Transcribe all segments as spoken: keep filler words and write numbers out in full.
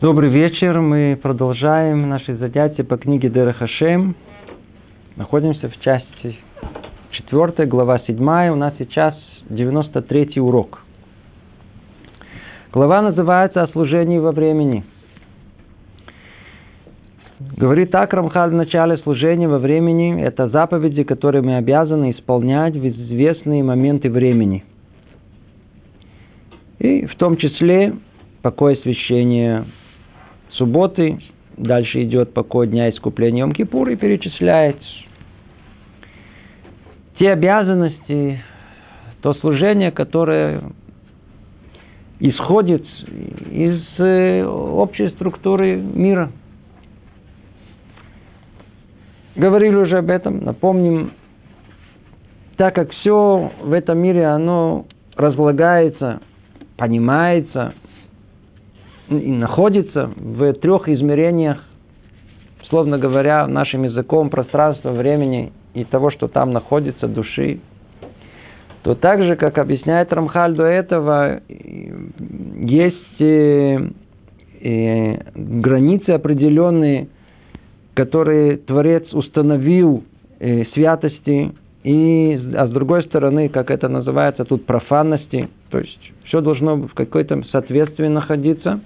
Добрый вечер, мы продолжаем наши занятия по книге Дерех Ашем. Находимся в части четвёртой, глава седьмая, у нас сейчас девяносто третий урок. Глава называется «О служении во времени». Говорит так Рамхаль в начале: служения во времени – это заповеди, которые мы обязаны исполнять в известные моменты времени. И в том числе покой освящения субботы, дальше идет покой дня искупления Йом-Кипур и перечисляет те обязанности, то служение, которое исходит из общей структуры мира. Говорили уже об этом, напомним, так как все в этом мире, оно разлагается, понимается и находится в трех измерениях, словно говоря, нашим языком, пространства, времени и того, что там находится, души, то так же, как объясняет Рамхаль до этого, есть э, э, границы определенные, которые Творец установил э, святости, и, а с другой стороны, как это называется, тут профанности, то есть все должно в какой-то соответствии находиться,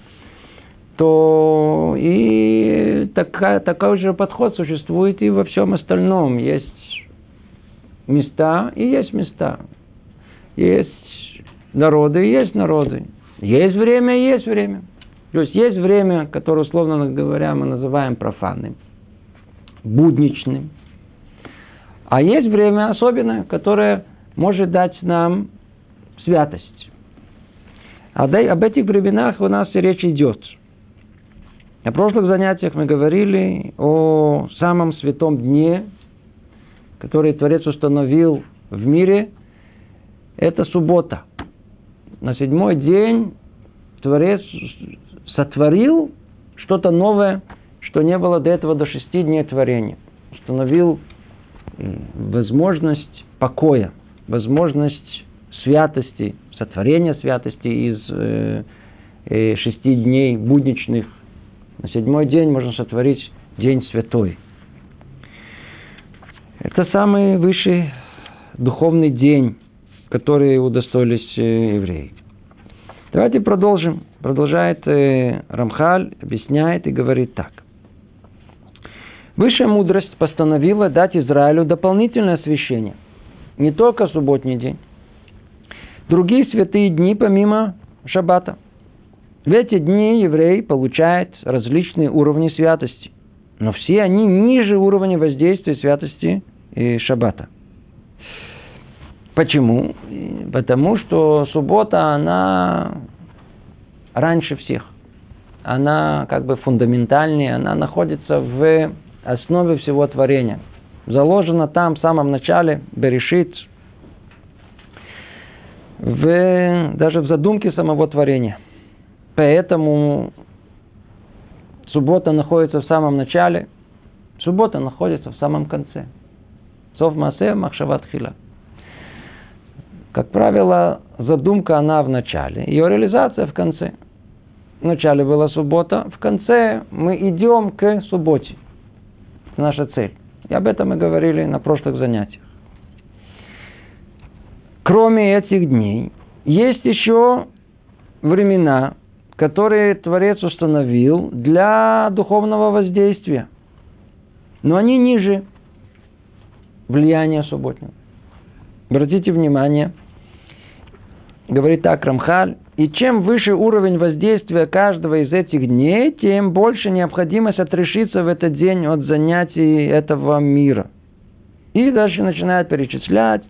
то и такая, такой же подход существует и во всем остальном. Есть места и есть места, есть народы и есть народы, есть время и есть время. То есть есть время, которое, условно говоря, мы называем профанным, будничным. А есть время особенное, которое может дать нам святость. Об этих временах у нас и речь идет. На прошлых занятиях мы говорили о самом святом дне, который Творец установил в мире. Это суббота. На седьмой день Творец сотворил что-то новое, что не было до этого, до шести дней творения. Установил возможность покоя, возможность святости, сотворения святости из э, э, шести дней будничных. На седьмой день можно сотворить день святой. Это самый высший духовный день, который удостоились э, евреи. Давайте продолжим. Продолжает э, Рамхаль, объясняет и говорит так. Высшая мудрость постановила дать Израилю дополнительное освящение. Не только субботний день. Другие святые дни помимо Шаббата. В эти дни еврей получает различные уровни святости. Но все они ниже уровня воздействия святости и Шаббата. Почему? Потому что суббота, она раньше всех. Она как бы фундаментальнее, она находится в основе всего творения. Заложена там в самом начале, Берешит, в, даже в задумке самого творения. Поэтому суббота находится в самом начале, суббота находится в самом конце. Сов Маасе Махшават Хила. Как правило, задумка она в начале, ее реализация в конце. В начале была суббота, в конце мы идем к субботе. Это наша цель. И об этом мы говорили на прошлых занятиях. Кроме этих дней, есть еще времена, которые Творец установил для духовного воздействия. Но они ниже влияния субботнего. Обратите внимание, говорит так Рамхаль: и чем выше уровень воздействия каждого из этих дней, тем больше необходимость отрешиться в этот день от занятий этого мира. И дальше начинает перечислять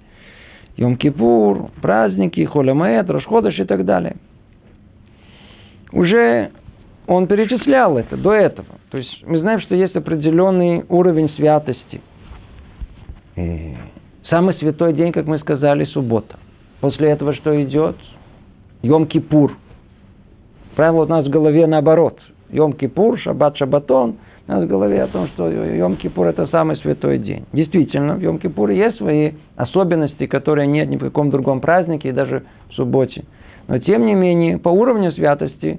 Йом-Кипур, праздники, Холь ха-Моэд, Рош Ходеш и так далее. Уже он перечислял это до этого. То есть мы знаем, что есть определенный уровень святости. Самый святой день, как мы сказали, суббота. После этого что идет? Йом-Кипур. Правило у нас в голове наоборот. Йом-Кипур, Шаббат, Шаббатон. У нас в голове о том, что Йом-Кипур – это самый святой день. Действительно, в Йом-Кипуре есть свои особенности, которые нет ни в каком другом празднике, и даже в субботе. Но, тем не менее, по уровню святости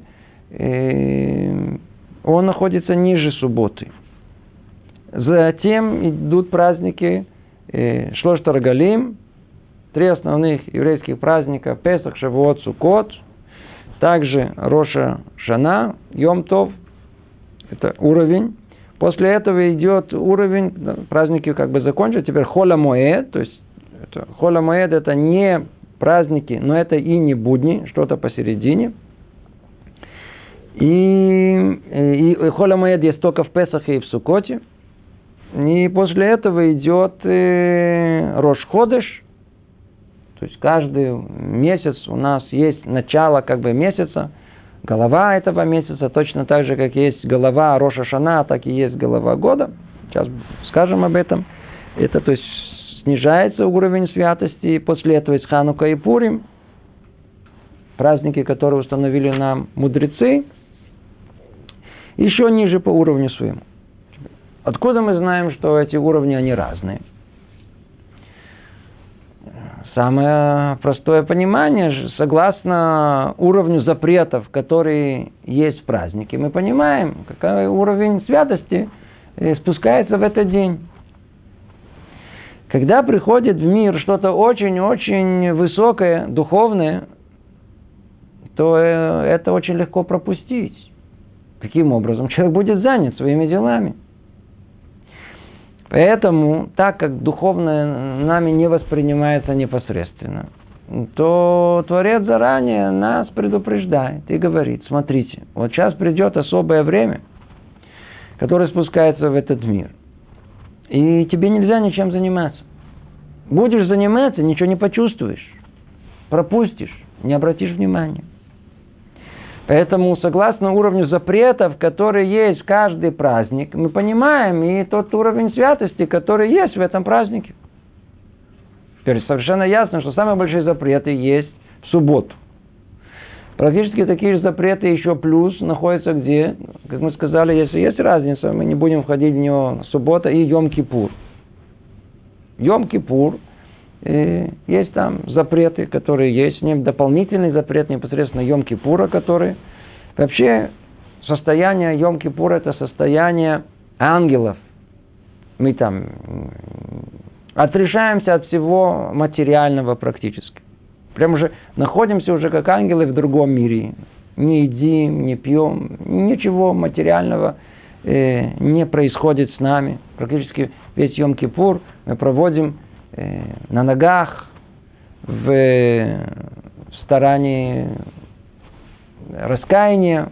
э, он находится ниже субботы. Затем идут праздники э, Шлош Регалим, три основных еврейских праздника: Песах, Шавуот, Суккот, также Рош ха-Шана, Йом-Тов. Это уровень. После этого идет уровень, праздники как бы закончились, теперь Холь ха-Моэд, то есть Холь ха-Моэд это не праздники, но это и не будни, что-то посередине. И, и, и Холь ха-Моэд есть только в Песахе и в Суккоте. И после этого идет э, Рош Ходеш. То есть каждый месяц у нас есть начало как бы месяца. Голова этого месяца, точно так же, как есть голова Рош ха-Шана, так и есть голова года. Сейчас скажем об этом. Это, то есть, снижается уровень святости. И после этого есть Ханука и Пурим. Праздники, которые установили нам мудрецы. Еще ниже по уровню своему. Откуда мы знаем, что эти уровни, они разные? Самое простое понимание, согласно уровню запретов, которые есть в празднике, мы понимаем, какой уровень святости спускается в этот день. Когда приходит в мир что-то очень-очень высокое, духовное, то это очень легко пропустить. Таким образом, человек будет занят своими делами. Поэтому, так как духовное нами не воспринимается непосредственно, то Творец заранее нас предупреждает и говорит: смотрите, вот сейчас придет особое время, которое спускается в этот мир, и тебе нельзя ничем заниматься. Будешь заниматься, ничего не почувствуешь, пропустишь, не обратишь внимания. Поэтому, согласно уровню запретов, которые есть в каждый праздник, мы понимаем и тот уровень святости, который есть в этом празднике. Теперь совершенно ясно, что самые большие запреты есть в субботу. Практически такие же запреты еще плюс находятся где? Как мы сказали, если есть разница, мы не будем входить в нее. Суббота и Йом-Кипур. Йом-Кипур. И есть там запреты, которые есть. Нет, дополнительный запрет непосредственно Йом-Кипура, который... Вообще, состояние Йом-Кипура – это состояние ангелов. Мы там отрешаемся от всего материального практически. Прям уже находимся уже как ангелы в другом мире. Не едим, не пьем, ничего материального э, не происходит с нами. Практически весь Йом-Кипур мы проводим на ногах, в, в старании раскаяния,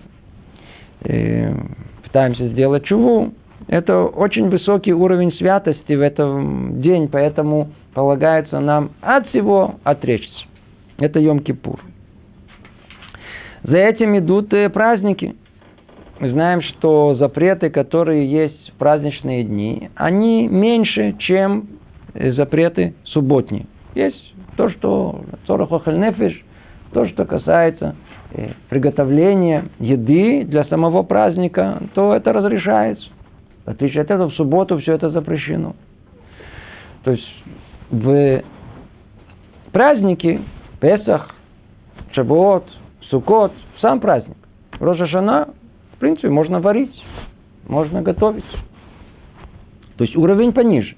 пытаемся сделать чуву. Это очень высокий уровень святости в этот день, поэтому полагается нам от всего отречься. Это Йом-Кипур. За этим идут праздники. Мы знаем, что запреты, которые есть в праздничные дни, они меньше, чем запреты субботние. Есть то, что цорах охель нефеш, то, что касается приготовления еды для самого праздника, то это разрешается. В отличие от этого, в субботу все это запрещено. То есть в праздники Песах, Шабуот, Суккот, сам праздник Рош ха-Шана, в принципе, можно варить, можно готовить. То есть уровень пониже.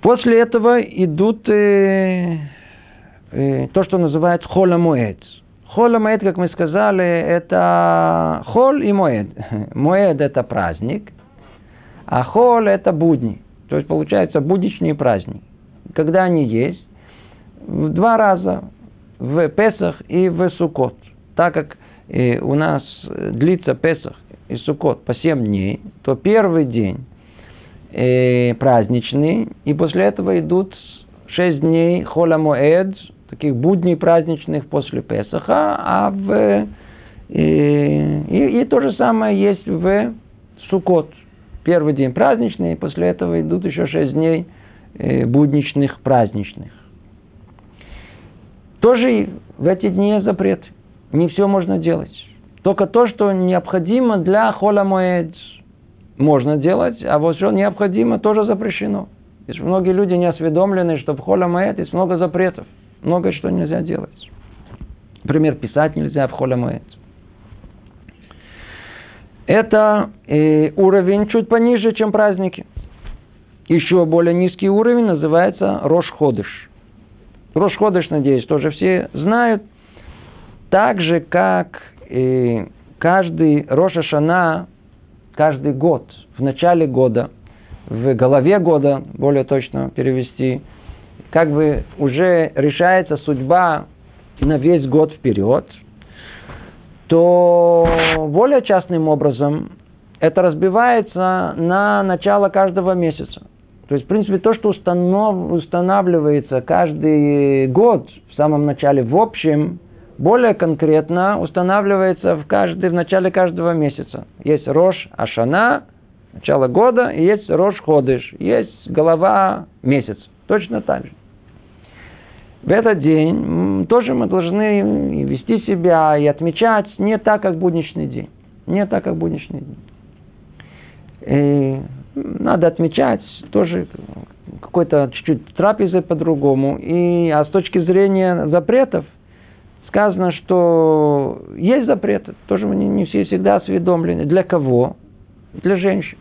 После этого идут э, э, то, что называют холь ха-Моэд. Холь ха-Моэд, как мы сказали, это холь и моэд. Моэд – это праздник, а холь – это будни. То есть, получается, будничные праздники. Когда они есть? В два раза в Песах и в Суккот. Так как э, у нас длится Песах и Суккот по семь дней, то первый день праздничные, и после этого идут шесть дней холь ха-Моэд, таких будней праздничных после Песаха, а в, и, и, и то же самое есть в Суккот. Первый день праздничный, и после этого идут еще шесть дней будничных праздничных. Тоже в эти дни запрет. Не все можно делать. Только то, что необходимо для холь ха-Моэд, можно делать, а вот что необходимо, тоже запрещено. Ведь многие люди не осведомлены, что в холь ха-Моэд есть много запретов. Много что нельзя делать. Например, писать нельзя в холь ха-Моэд. Это э, уровень чуть пониже, чем праздники. Еще более низкий уровень называется Рош Ходеш. Рош Ходеш, надеюсь, тоже все знают. Так же, как э, каждый Рош ха-Шана, каждый год, в начале года, в голове года, более точно перевести, как бы уже решается судьба на весь год вперед, то более частным образом это разбивается на начало каждого месяца. То есть, в принципе, то, что установ... устанавливается каждый год в самом начале, в общем, более конкретно устанавливается в, каждый... в начале каждого месяца. Есть Рош ха-Шана, начало года, и есть Рош Ходеш, есть голова месяца. Точно так же. В этот день тоже мы должны вести себя и отмечать не так, как будничный день. Не так, как будничный день. И надо отмечать тоже какой-то чуть-чуть трапезы по-другому. И, а с точки зрения запретов сказано, что есть запреты. Тоже мы не, не все всегда осведомлены. Для кого? Для женщин.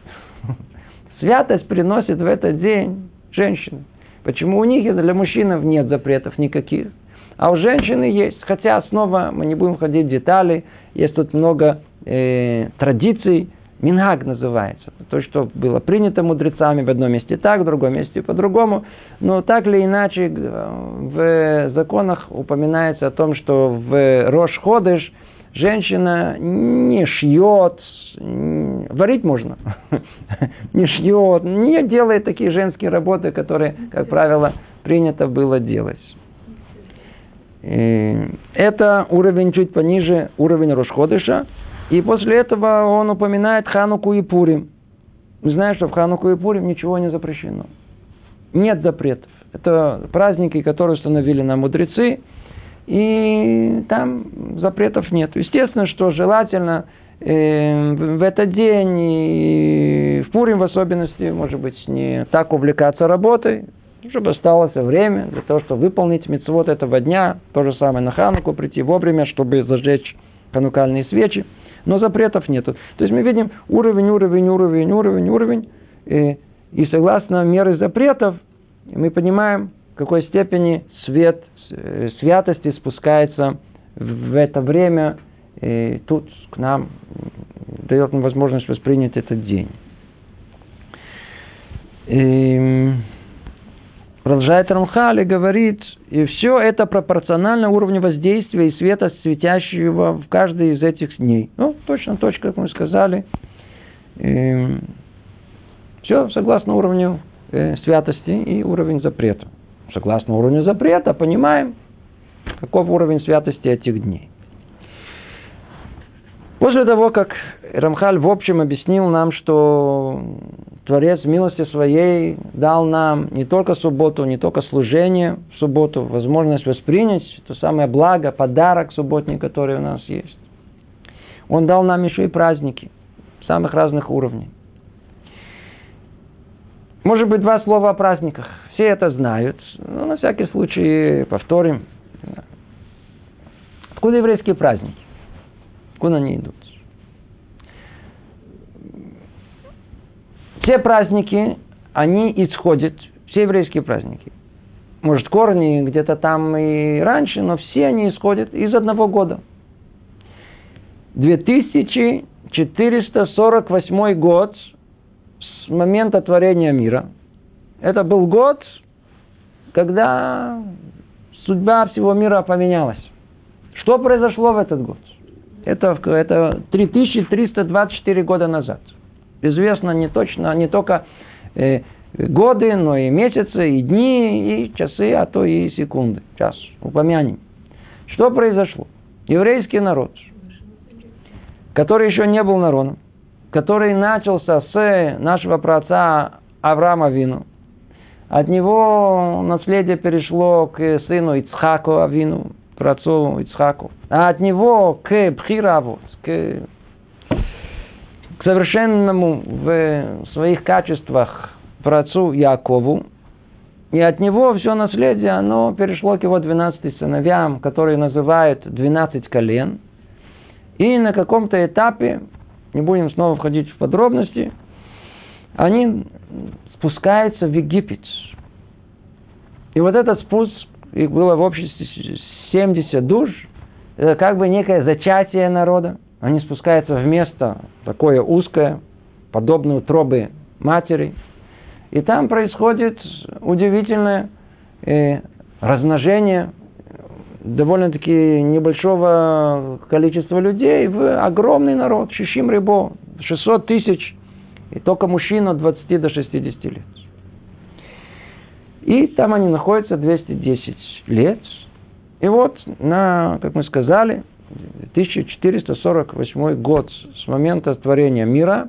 Святость приносит в этот день женщины. Почему у них для мужчин нет запретов никаких, а у женщины есть. Хотя снова мы не будем ходить в детали, есть тут много э, традиций, минхаг называется. То, что было принято мудрецами в одном месте так, в другом месте по-другому. Но так или иначе в законах упоминается о том, что в Рош Ходеш женщина не шьет, варить можно, не шьет, не делает такие женские работы, которые, как правило, принято было делать. И это уровень чуть пониже, уровень Рош Ходеша. И после этого он упоминает Хануку и Пурим. Мы знаем, что в Хануку и Пурим ничего не запрещено. Нет запретов. Это праздники, которые установили нам мудрецы. И там запретов нет. Естественно, что желательно в этот день и в Пурим в особенности, может быть, не так увлекаться работой, чтобы осталось время для того, чтобы выполнить мицвот этого дня, то же самое на Хануку, прийти вовремя, чтобы зажечь ханукальные свечи, но запретов нету. То есть мы видим уровень, уровень, уровень, уровень, уровень, и, и согласно меры запретов мы понимаем, в какой степени свет святости спускается в это время. И тут к нам дает нам возможность воспринять этот день. И продолжает Рамхаль и говорит, и все это пропорционально уровню воздействия и света, светящего в каждый из этих дней. Ну, точно, точно, как мы сказали. И все согласно уровню святости и уровень запрета. Согласно уровню запрета понимаем, каков уровень святости этих дней. После того, как Рамхаль в общем объяснил нам, что Творец милости своей дал нам не только субботу, не только служение в субботу, возможность воспринять то самое благо, подарок субботний, который у нас есть. Он дал нам еще и праздники самых разных уровней. Может быть, два слова о праздниках. Все это знают, но на всякий случай повторим. Откуда еврейские праздники? Куда они идут? Все праздники, они исходят, все еврейские праздники. Может, корни где-то там и раньше, но все они исходят из одного года. две тысячи четыреста сорок восьмой год с момента творения мира. Это был год, когда судьба всего мира поменялась. Что произошло в этот год? Это, это три тысячи триста двадцать четыре года назад. Известно не точно, не только э, годы, но и месяцы, и дни, и часы, а то и секунды. Сейчас упомянем. Что произошло? Еврейский народ, который еще не был народом, который начался с нашего праотца Авраама Авину. От него наследие перешло к сыну Ицхаку Авину, праотцу Ицхаку, а от него к Бхираву, к, к совершенному в своих качествах праотцу Яакову, и от него все наследие, оно перешло к его двенадцати сыновьям, которые называют двенадцать колен, и на каком-то этапе не будем снова входить в подробности, они спускаются в Египет. И вот этот спуск, их было в обществе семьдесят душ, это как бы некое зачатие народа. Они спускаются в место такое узкое, подобное утробе матери. И там происходит удивительное э, размножение довольно-таки небольшого количества людей в огромный народ, шишим рибо, шестьсот тысяч, и только мужчин от двадцати до шестидесяти лет. И там они находятся двести десять лет. И вот, на, как мы сказали, тысяча четыреста сорок восьмой год с момента творения мира,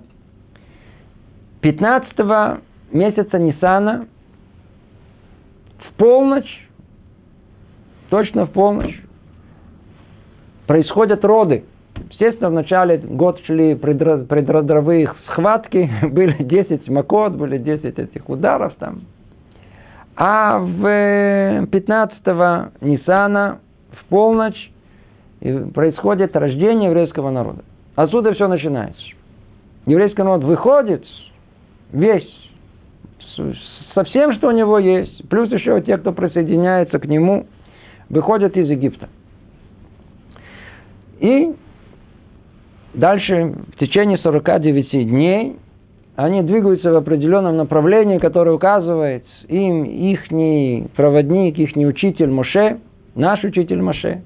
пятнадцатого месяца Ниссана, в полночь, точно в полночь, происходят роды. Естественно, в начале год шли предродовые схватки, были десять макот, были десять этих ударов там. А в пятнадцатого Ниссана, в полночь, происходит рождение еврейского народа. Отсюда все начинается. Еврейский народ выходит весь, со всем, что у него есть, плюс еще те, кто присоединяется к нему, выходят из Египта. И дальше, в течение сорока девяти дней, они двигаются в определенном направлении, которое указывает им их проводник, их учитель Моше, наш учитель Моше.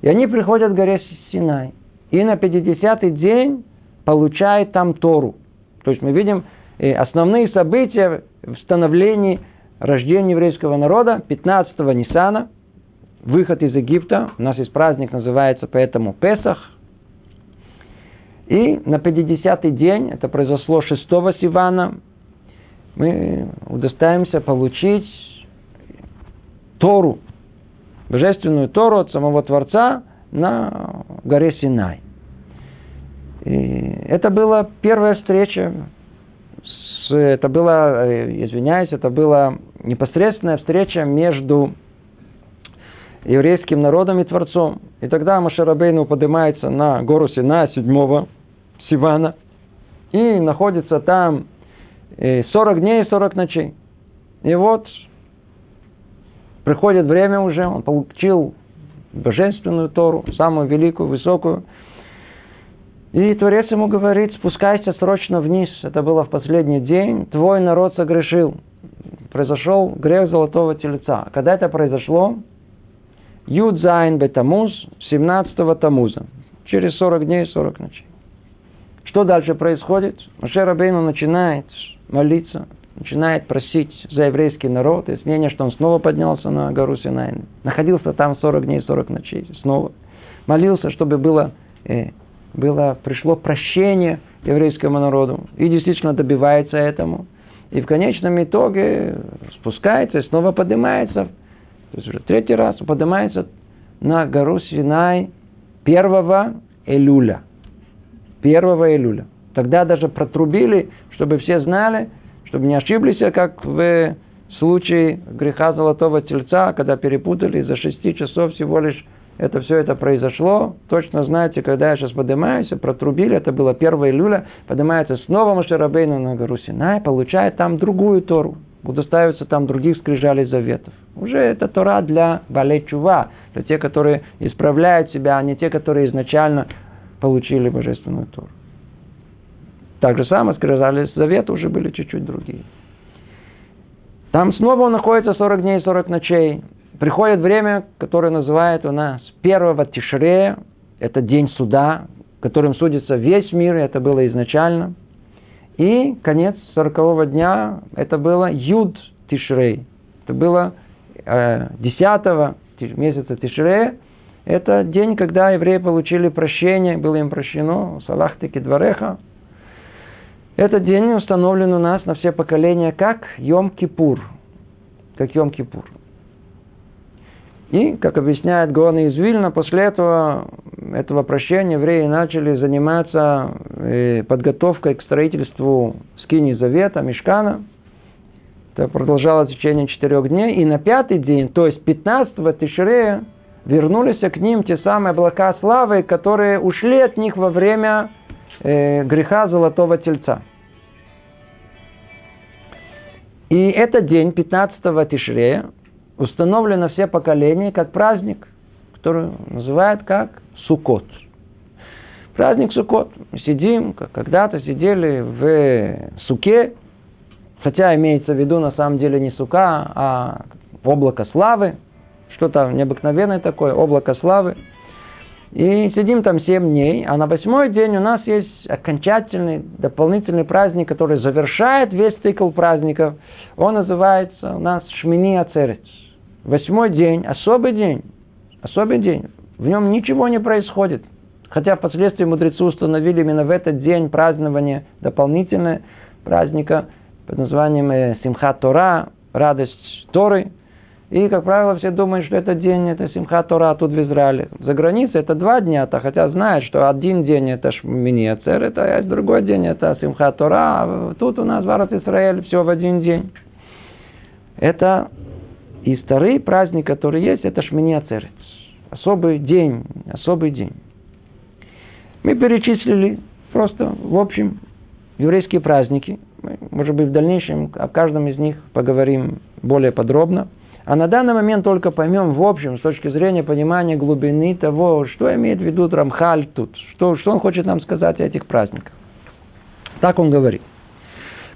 И они приходят к горе Синай. И на пятидесятый день получают там Тору. То есть мы видим основные события в становлении рождения еврейского народа, пятнадцатого Ниссана, выход из Египта. У нас есть праздник, называется поэтому Песах. И на пятидесятый день, это произошло шестого Сивана, мы удостаиваемся получить Тору, божественную Тору от самого Творца на горе Синай. И это была первая встреча, с, это была, извиняюсь, это была непосредственная встреча между еврейским народом и Творцом. И тогда Моше Рабейну поднимается на гору Синай седьмого Сивана и находится там сорок дней и сорок ночей. И вот приходит время уже, он получил божественную Тору, самую великую, высокую. И Творец ему говорит: спускайся срочно вниз. Это было в последний день. Твой народ согрешил. Произошел грех Золотого Телеца. Когда это произошло? Юдзайн Бетамуз, семнадцатого Тамуза. Через сорок дней и сорок ночей. Что дальше происходит? Моше Рабейну начинает молиться, начинает просить за еврейский народ. Есть мнение, что он снова поднялся на гору Синай. Находился там сорок дней и сорок ночей. Снова молился, чтобы было, было, пришло прощение еврейскому народу. И действительно добивается этому. И в конечном итоге спускается и снова поднимается. То есть уже третий раз он поднимается на гору Синай первого Элюля. Первого Элюля. Тогда даже протрубили, чтобы все знали, чтобы не ошиблись, как в случае греха Золотого Тельца, когда перепутали, за шести часов всего лишь это все это произошло. Точно знаете, когда я сейчас поднимаюсь, протрубили, это было первое Элюля, поднимается снова Моше Рабейну на гору Синай, получает там другую Тору. Удостаиваются там других скрижалей заветов. Уже это Тора для балей чува, для тех, которые исправляют себя, а не те, которые изначально получили божественную Тору. Так же самое скрижали завета уже были чуть-чуть другие. Там снова он находится сорок дней и сорок ночей. Приходит время, которое называют у нас первого Тишрея. Это день суда, которым судится весь мир, и это было изначально. И конец сорокового дня, это было Юд Тишрей. Это было десятого месяца Тишрея. Это день, когда евреи получили прощение, было им прощено, салахтики двореха. Этот день установлен у нас на все поколения как Йом-Кипур. Как Йом-Кипур. И, как объясняет Гаон из Вильно, после этого, этого прощения евреи начали заниматься подготовкой к строительству скинии завета, Мишкана. Это продолжалось в течение четырех дней. И на пятый день, то есть пятнадцатого Тишрея, вернулись к ним те самые облака славы, которые ушли от них во время э, греха Золотого Тельца. И этот день, пятнадцатого Тишрея, установлено все поколения как праздник, который называют как Суккот. Праздник Суккот. Сидим, как когда-то сидели в суке, хотя имеется в виду на самом деле не сука, а облако славы, что-то необыкновенное такое, облако славы. И сидим там семь дней, а на восьмой день у нас есть окончательный, дополнительный праздник, который завершает весь цикл праздников. Он называется у нас Шмини Ацерет. Восьмой день, особый день, особый день. В нем ничего не происходит. Хотя впоследствии мудрецы установили именно в этот день празднование дополнительного праздника под названием Симха Тора, радость Торы. И, как правило, все думают, что этот день – это Симха Тора тут в Израиле. За границей это два дня-то, хотя знают, что один день – это Шмини Ацерет, а другой день – это Симха Тора. А тут у нас в Арец Исраэль все в один день. Это и второй праздник, который есть, это Шмини Ацерет. Особый день, особый день. Мы перечислили просто, в общем, еврейские праздники. Мы, может быть, в дальнейшем о каждом из них поговорим более подробно. А на данный момент только поймем, в общем, с точки зрения понимания глубины того, что имеет в виду Рамхаль тут, что, что он хочет нам сказать о этих праздниках. Так он говорит.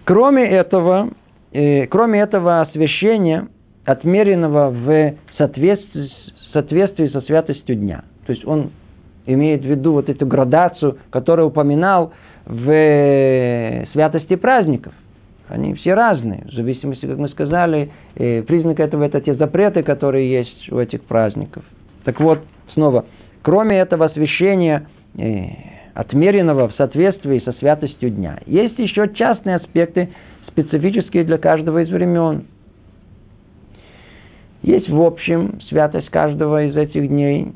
Кроме этого, э, кроме этого освящения, отмеренного в соответствии, в соответствии со святостью дня. То есть он имеет в виду вот эту градацию, которую упоминал в святости праздников. Они все разные, в зависимости, как мы сказали, признак этого – это те запреты, которые есть у этих праздников. Так вот, снова, кроме этого освящения, отмеренного в соответствии со святостью дня, есть еще частные аспекты, специфические для каждого из времен. Есть, в общем, святость каждого из этих дней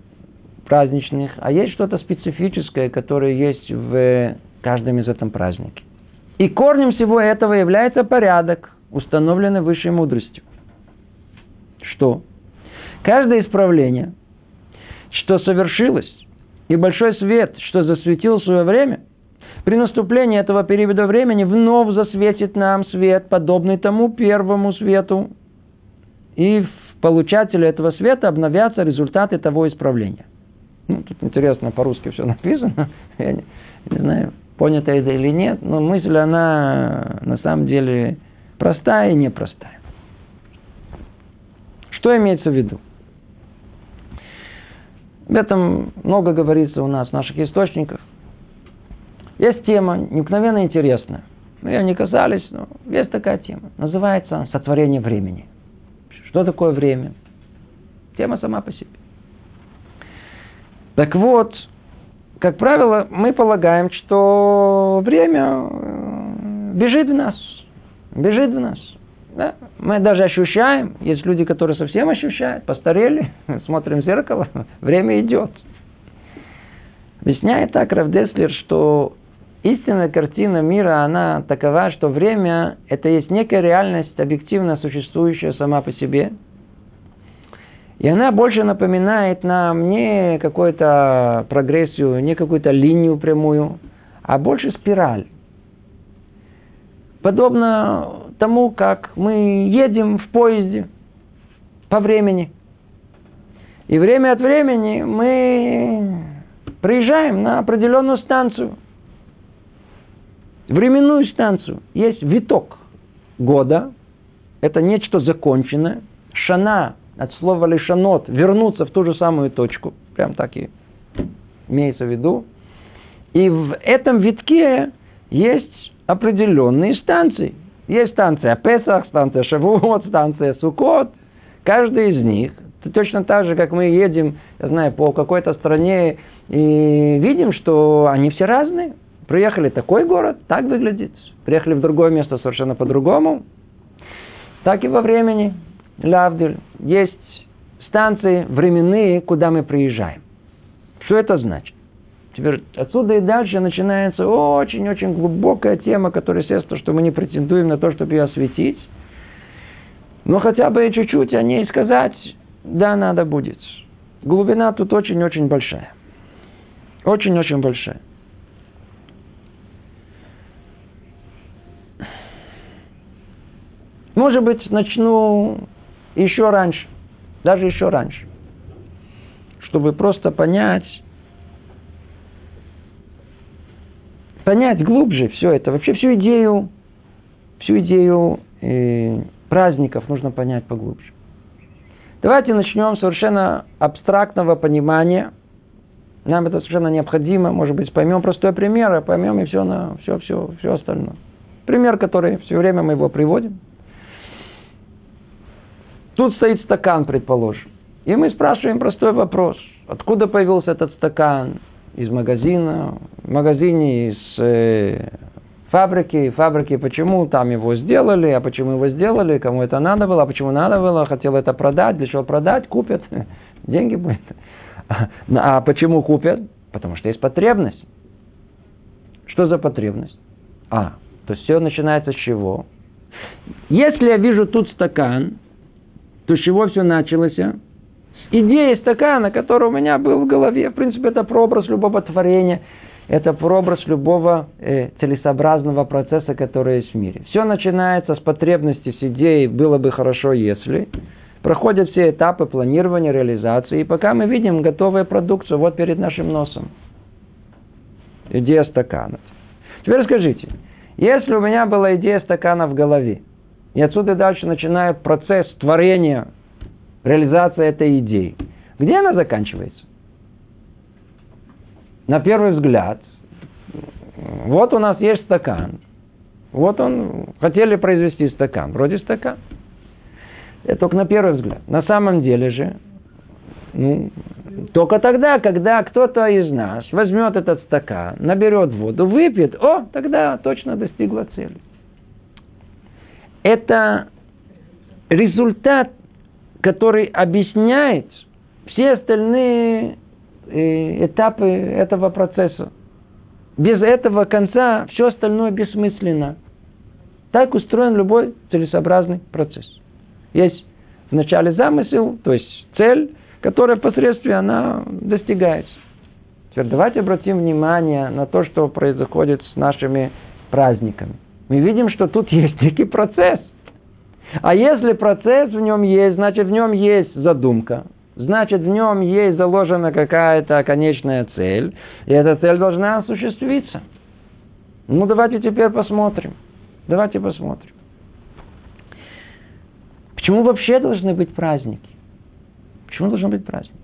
праздничных, а есть что-то специфическое, которое есть в каждом из этом празднике. И корнем всего этого является порядок, установленный высшей мудростью. Что? Каждое исправление, что совершилось, и большой свет, что засветил в свое время, при наступлении этого периода времени вновь засветит нам свет, подобный тому первому свету. И в получателе этого света обновятся результаты того исправления. Ну, тут интересно, по-русски все написано. Я не, не знаю, понято это или нет, но мысль, она на самом деле простая и непростая. Что имеется в виду? Об этом много говорится у нас в наших источниках. Есть тема, необыкновенно интересная. Мы ее не касались, но есть такая тема. Называется сотворение времени. Что такое время? Тема сама по себе. Так вот, как правило, мы полагаем, что время бежит в нас. Бежит в нас. Да? Мы даже ощущаем, есть люди, которые совсем ощущают, постарели, смотрим в зеркало, время идет. Объясняет так Рав Десслер, что истинная картина мира, она такова, что время – это есть некая реальность, объективно существующая сама по себе. И она больше напоминает нам не какую-то прогрессию, не какую-то линию прямую, а больше спираль. Подобно тому, как мы едем в поезде по времени. И время от времени мы приезжаем на определенную станцию. Временную станцию. Есть виток года. Это нечто законченное. Шана. От слова лишанот, вернуться в ту же самую точку. Прям так и имеется в виду. И в этом витке есть определенные станции. Есть станция Песах, станция Шавуот, станция Суккот. Каждая из них. Точно так же, как мы едем, я знаю, по какой-то стране и видим, что они все разные. Приехали в такой город, так выглядит. Приехали в другое место совершенно по-другому. Так и во времени. Лавдель, есть станции временные, куда мы приезжаем. Что это значит? Теперь отсюда и дальше начинается очень-очень глубокая тема, которая, естественно, что мы не претендуем на то, чтобы ее осветить. Но хотя бы чуть-чуть о ней сказать, да, надо будет. Глубина тут очень-очень большая. Очень-очень большая. Может быть, начну еще раньше, даже еще раньше, чтобы просто понять, понять глубже все это. Вообще всю идею, всю идею э, праздников нужно понять поглубже. Давайте начнем с совершенно абстрактного понимания. Нам это совершенно необходимо. Может быть, поймем простой пример, а поймем и все, на, все, все, все остальное. Пример, который все время мы его приводим. Тут стоит стакан, предположим. И мы спрашиваем простой вопрос. Откуда появился этот стакан? Из магазина. В магазине из э, фабрики. Фабрики почему? Там его сделали. А почему его сделали? Кому это надо было? А почему надо было? Хотел это продать. Для чего продать? Купят. Деньги будет. А почему купят? Потому что есть потребность. Что за потребность? А, то есть все начинается с чего? Если я вижу тут стакан, то с чего все началось? Идея стакана, которая у меня была в голове. В принципе, это прообраз любого творения. Это прообраз любого э, целесообразного процесса, который есть в мире. Все начинается с потребности, с идеи «было бы хорошо, если». Проходят все этапы планирования, реализации. И пока мы видим готовую продукцию вот перед нашим носом. Идея стакана. Теперь скажите, если у меня была идея стакана в голове, и отсюда дальше начинаю процесс творения, реализация этой идеи. Где она заканчивается? На первый взгляд, вот у нас есть стакан. Вот он, хотели произвести стакан. Вроде стакан. Это только на первый взгляд. На самом деле же, ну, только тогда, когда кто-то из нас возьмет этот стакан, наберет воду, выпьет, о, тогда точно достигла цели. Это результат, который объясняет все остальные этапы этого процесса. Без этого конца все остальное бессмысленно. Так устроен любой целесообразный процесс. Есть в начале замысел, то есть цель, которая впоследствии она достигается. Теперь давайте обратим внимание на то, что происходит с нашими праздниками. Мы видим, что тут есть некий процесс. А если процесс в нем есть, значит в нем есть задумка. Значит в нем есть заложена какая-то конечная цель. И эта цель должна осуществиться. Ну давайте теперь посмотрим. Давайте посмотрим. Почему вообще должны быть праздники? Почему должен быть праздник?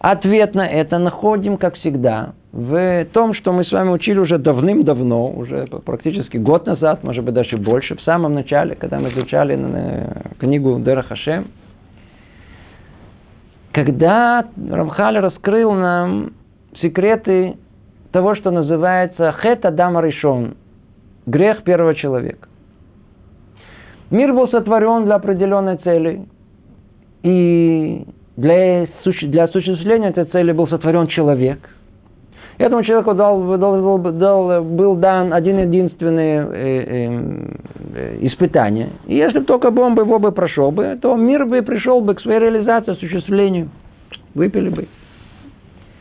Ответ на это находим, как всегда, в том, что мы с вами учили уже давным-давно, уже практически год назад, может быть, даже больше, в самом начале, когда мы изучали книгу Дерех Ашем, когда Рамхаль раскрыл нам секреты того, что называется «хет адам аришон» – грех первого человека. Мир был сотворен для определенной цели. И для, для осуществления этой цели был сотворен человек. Этому человеку дал, дал, дал, был дан один-единственный э, э, испытание. И если бы только бы он бы его бы прошел бы, то мир бы пришел бы к своей реализации, осуществлению. Выпили бы.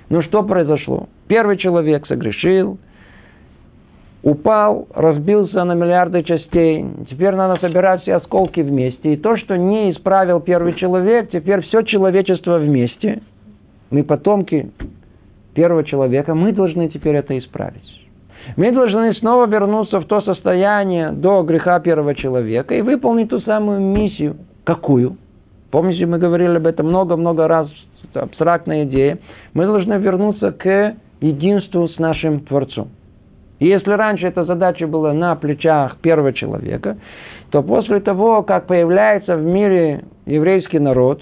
Но что произошло? Первый человек согрешил. Упал, разбился на миллиарды частей. Теперь надо собирать все осколки вместе. И то, что не исправил первый человек, теперь все человечество вместе. Мы потомки первого человека. Мы должны теперь это исправить. Мы должны снова вернуться в то состояние до греха первого человека и выполнить ту самую миссию. Какую? Помните, мы говорили об этом много-много раз. Это абстрактная идея. Мы должны вернуться к единству с нашим Творцом. И если раньше эта задача была на плечах первого человека, то после того, как появляется в мире еврейский народ,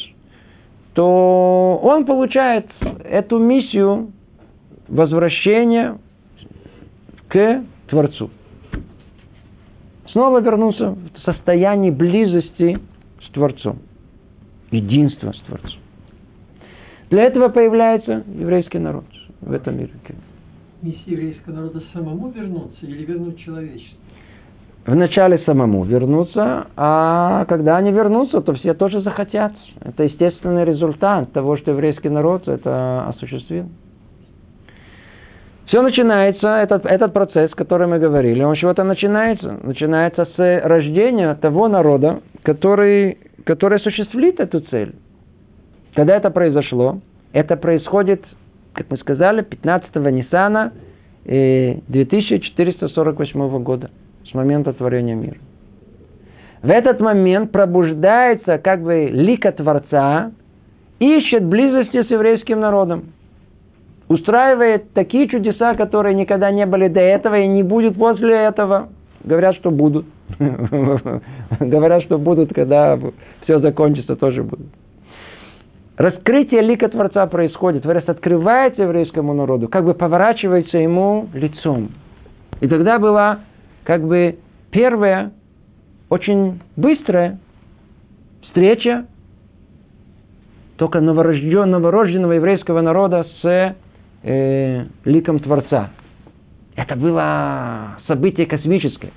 то он получает эту миссию возвращения к Творцу. Снова вернуться в состояние близости с Творцом. Единство с Творцом. Для этого появляется еврейский народ в этом мире. Миссия еврейского народа самому вернуться или вернуть человечество? Вначале самому вернуться, а когда они вернутся, то все тоже захотят. Это естественный результат того, что еврейский народ это осуществил. Все начинается, этот, этот процесс, который мы говорили, он с чего-то начинается. Начинается с рождения того народа, который, который осуществит эту цель. Когда это произошло, это происходит, как мы сказали, пятнадцатого Ниссана две тысячи четыреста сорок восьмого года, с момента творения мира. В этот момент пробуждается как бы лика Творца, ищет близости с еврейским народом. Устраивает такие чудеса, которые никогда не были до этого и не будет после этого. Говорят, что будут. Говорят, что будут, когда все закончится, тоже будут. Раскрытие лика Творца происходит. Творец открывается еврейскому народу, как бы поворачивается ему лицом. И тогда была как бы первая, очень быстрая встреча только новорожденного, рожденного еврейского народа с э, ликом Творца. Это было событие космическое.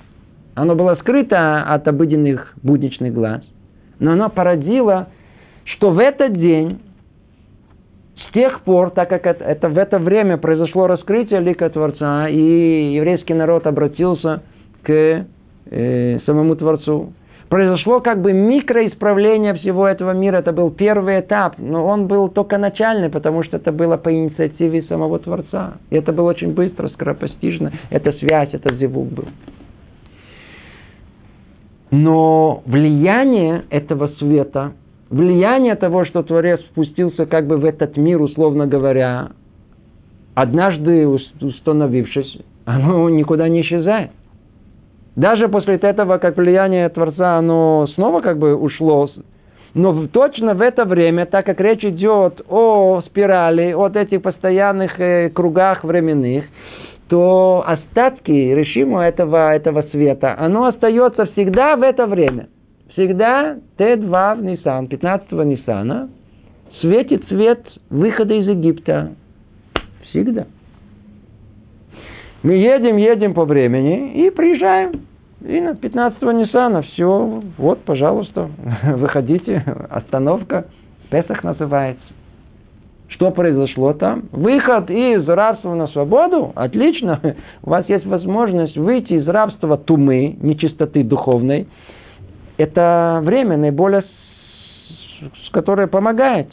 Оно было скрыто от обыденных будничных глаз, но оно породило, что в этот день, с тех пор, так как это, это, в это время произошло раскрытие лика Творца, и еврейский народ обратился к э, самому Творцу, произошло как бы микроисправление всего этого мира. Это был первый этап, но он был только начальный, потому что это было по инициативе самого Творца. И это было очень быстро, скоропостижно. Это связь, это зивук был. Но влияние этого света, влияние того, что Творец спустился как бы в этот мир, условно говоря, однажды установившись, оно никуда не исчезает. Даже после этого, как влияние Творца, оно снова как бы ушло. Но точно в это время, так как речь идет о спирали, от этих постоянных кругах временных, то остатки решимо этого, этого света, оно остается всегда в это время. Всегда Т два в Ниссан, пятнадцатого Ниссана, светит свет выхода из Египта. Всегда. Мы едем, едем по времени и приезжаем. И на пятнадцатого Ниссана все, вот, пожалуйста, выходите, остановка, Песах называется. Что произошло там? Выход из рабства на свободу, отлично, у вас есть возможность выйти из рабства тумы, нечистоты духовной. Это время наиболее, которое помогает,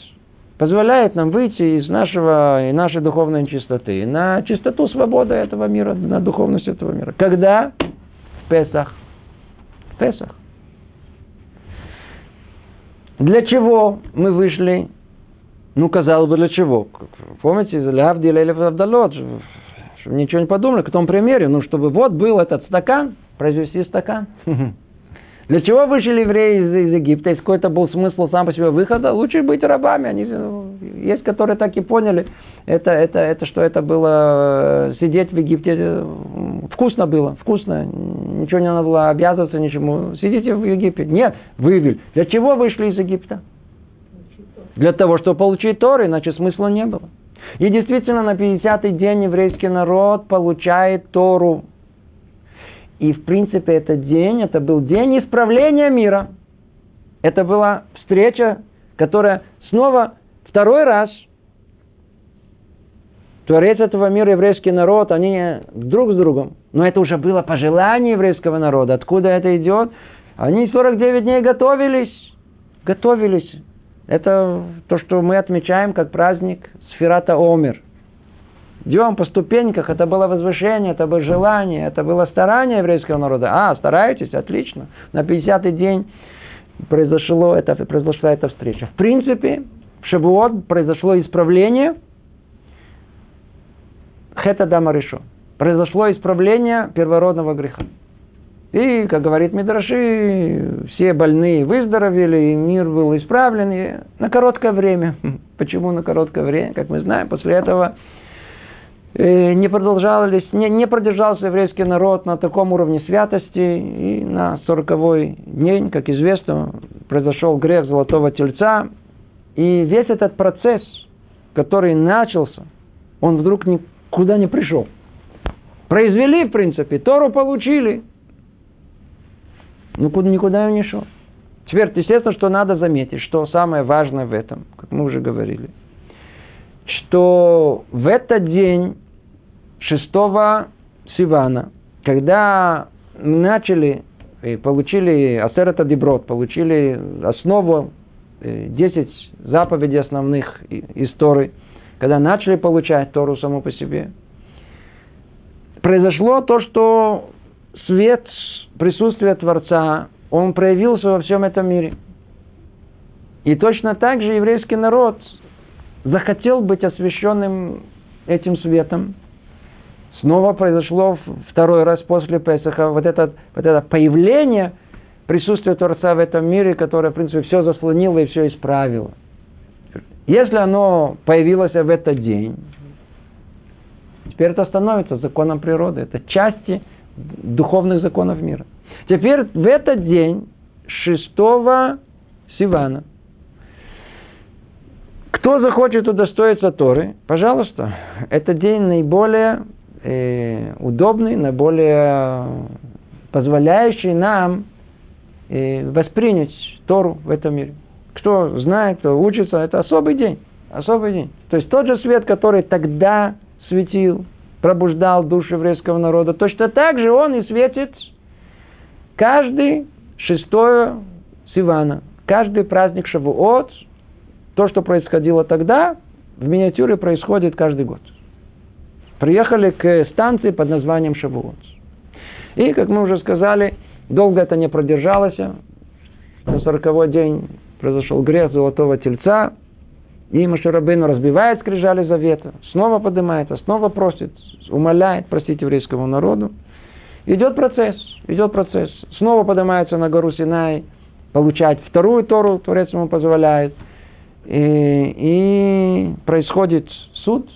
позволяет нам выйти из нашего, из нашей духовной нечистоты на чистоту свободы этого мира, на духовность этого мира. Когда? В Песах. В Песах. Для чего мы вышли? Ну, казалось бы, для чего? Помните, чтобы ничего не подумали, в том примере, ну, чтобы вот был этот стакан, произвести стакан. Для чего вышли евреи из, из Египта? Если какой-то был смысл сам по себе выхода, лучше быть рабами. Они, есть, которые так и поняли, это, это, это, что это было сидеть в Египте. Вкусно было, вкусно. Ничего не надо было обязываться ничему. Сидите в Египте. Нет, вывели. Для чего вышли из Египта? Для того, чтобы получить Тору, иначе смысла не было. И действительно, на пятидесятый день еврейский народ получает Тору. И, в принципе, этот день, это был день исправления мира. Это была встреча, которая снова второй раз Творец этого мира, еврейский народ, они друг с другом. Но это уже было по желанию еврейского народа. Откуда это идет? Они сорок девять дней готовились. Готовились. Это то, что мы отмечаем как праздник Сфират а-Омер. Идем по ступеньках, это было возвышение, это было желание, это было старание еврейского народа. А, стараетесь? Отлично. На пятидесятый день произошло это, произошла эта встреча. В принципе, в Шавуот произошло исправление хета дама решо. Произошло исправление первородного греха. И, как говорит Мидраши, все больные выздоровели, и мир был исправлен и на короткое время. Почему на короткое время? Как мы знаем, после этого Не, продолжались, не, не продержался еврейский народ на таком уровне святости, и на сороковой день, как известно, произошел грех Золотого Тельца, и весь этот процесс, который начался, он вдруг никуда не пришел. Произвели, в принципе, Тору получили, но никуда не шел. Теперь, естественно, что надо заметить, что самое важное в этом, как мы уже говорили, что в этот день шестого Сивана, когда начали и получили Асерет ха-Диброт, получили основу, десять заповедей основных из Торы, когда начали получать Тору саму по себе, произошло то, что свет присутствия Творца, он проявился во всем этом мире. И точно так же еврейский народ захотел быть освященным этим светом. Снова произошло второй раз после Песаха вот это, вот это появление присутствия Творца в этом мире, которое, в принципе, все заслонило и все исправило. Если оно появилось в этот день, теперь это становится законом природы. Это части духовных законов мира. Теперь в этот день, шестого Сивана, кто захочет удостоиться Торы, пожалуйста, это день наиболее э, удобный, наиболее позволяющий нам э, воспринять Тору в этом мире. Кто знает, кто учится, это особый день, особый день. То есть тот же свет, который тогда светил, пробуждал души еврейского народа, точно так же он и светит каждый шестое Сивана, каждый праздник Шавуот. То, что происходило тогда, в миниатюре происходит каждый год. Приехали к станции под названием Шавуот. И, как мы уже сказали, долго это не продержалось. На сороковой день произошел грех Золотого Тельца. И Моше Рабейну разбивает скрижали завета. Снова поднимается, снова просит, умоляет простить еврейскому народу. Идет процесс, идет процесс. Снова поднимается на гору Синай, получает вторую Тору, Творец ему позволяет. И, и происходит суд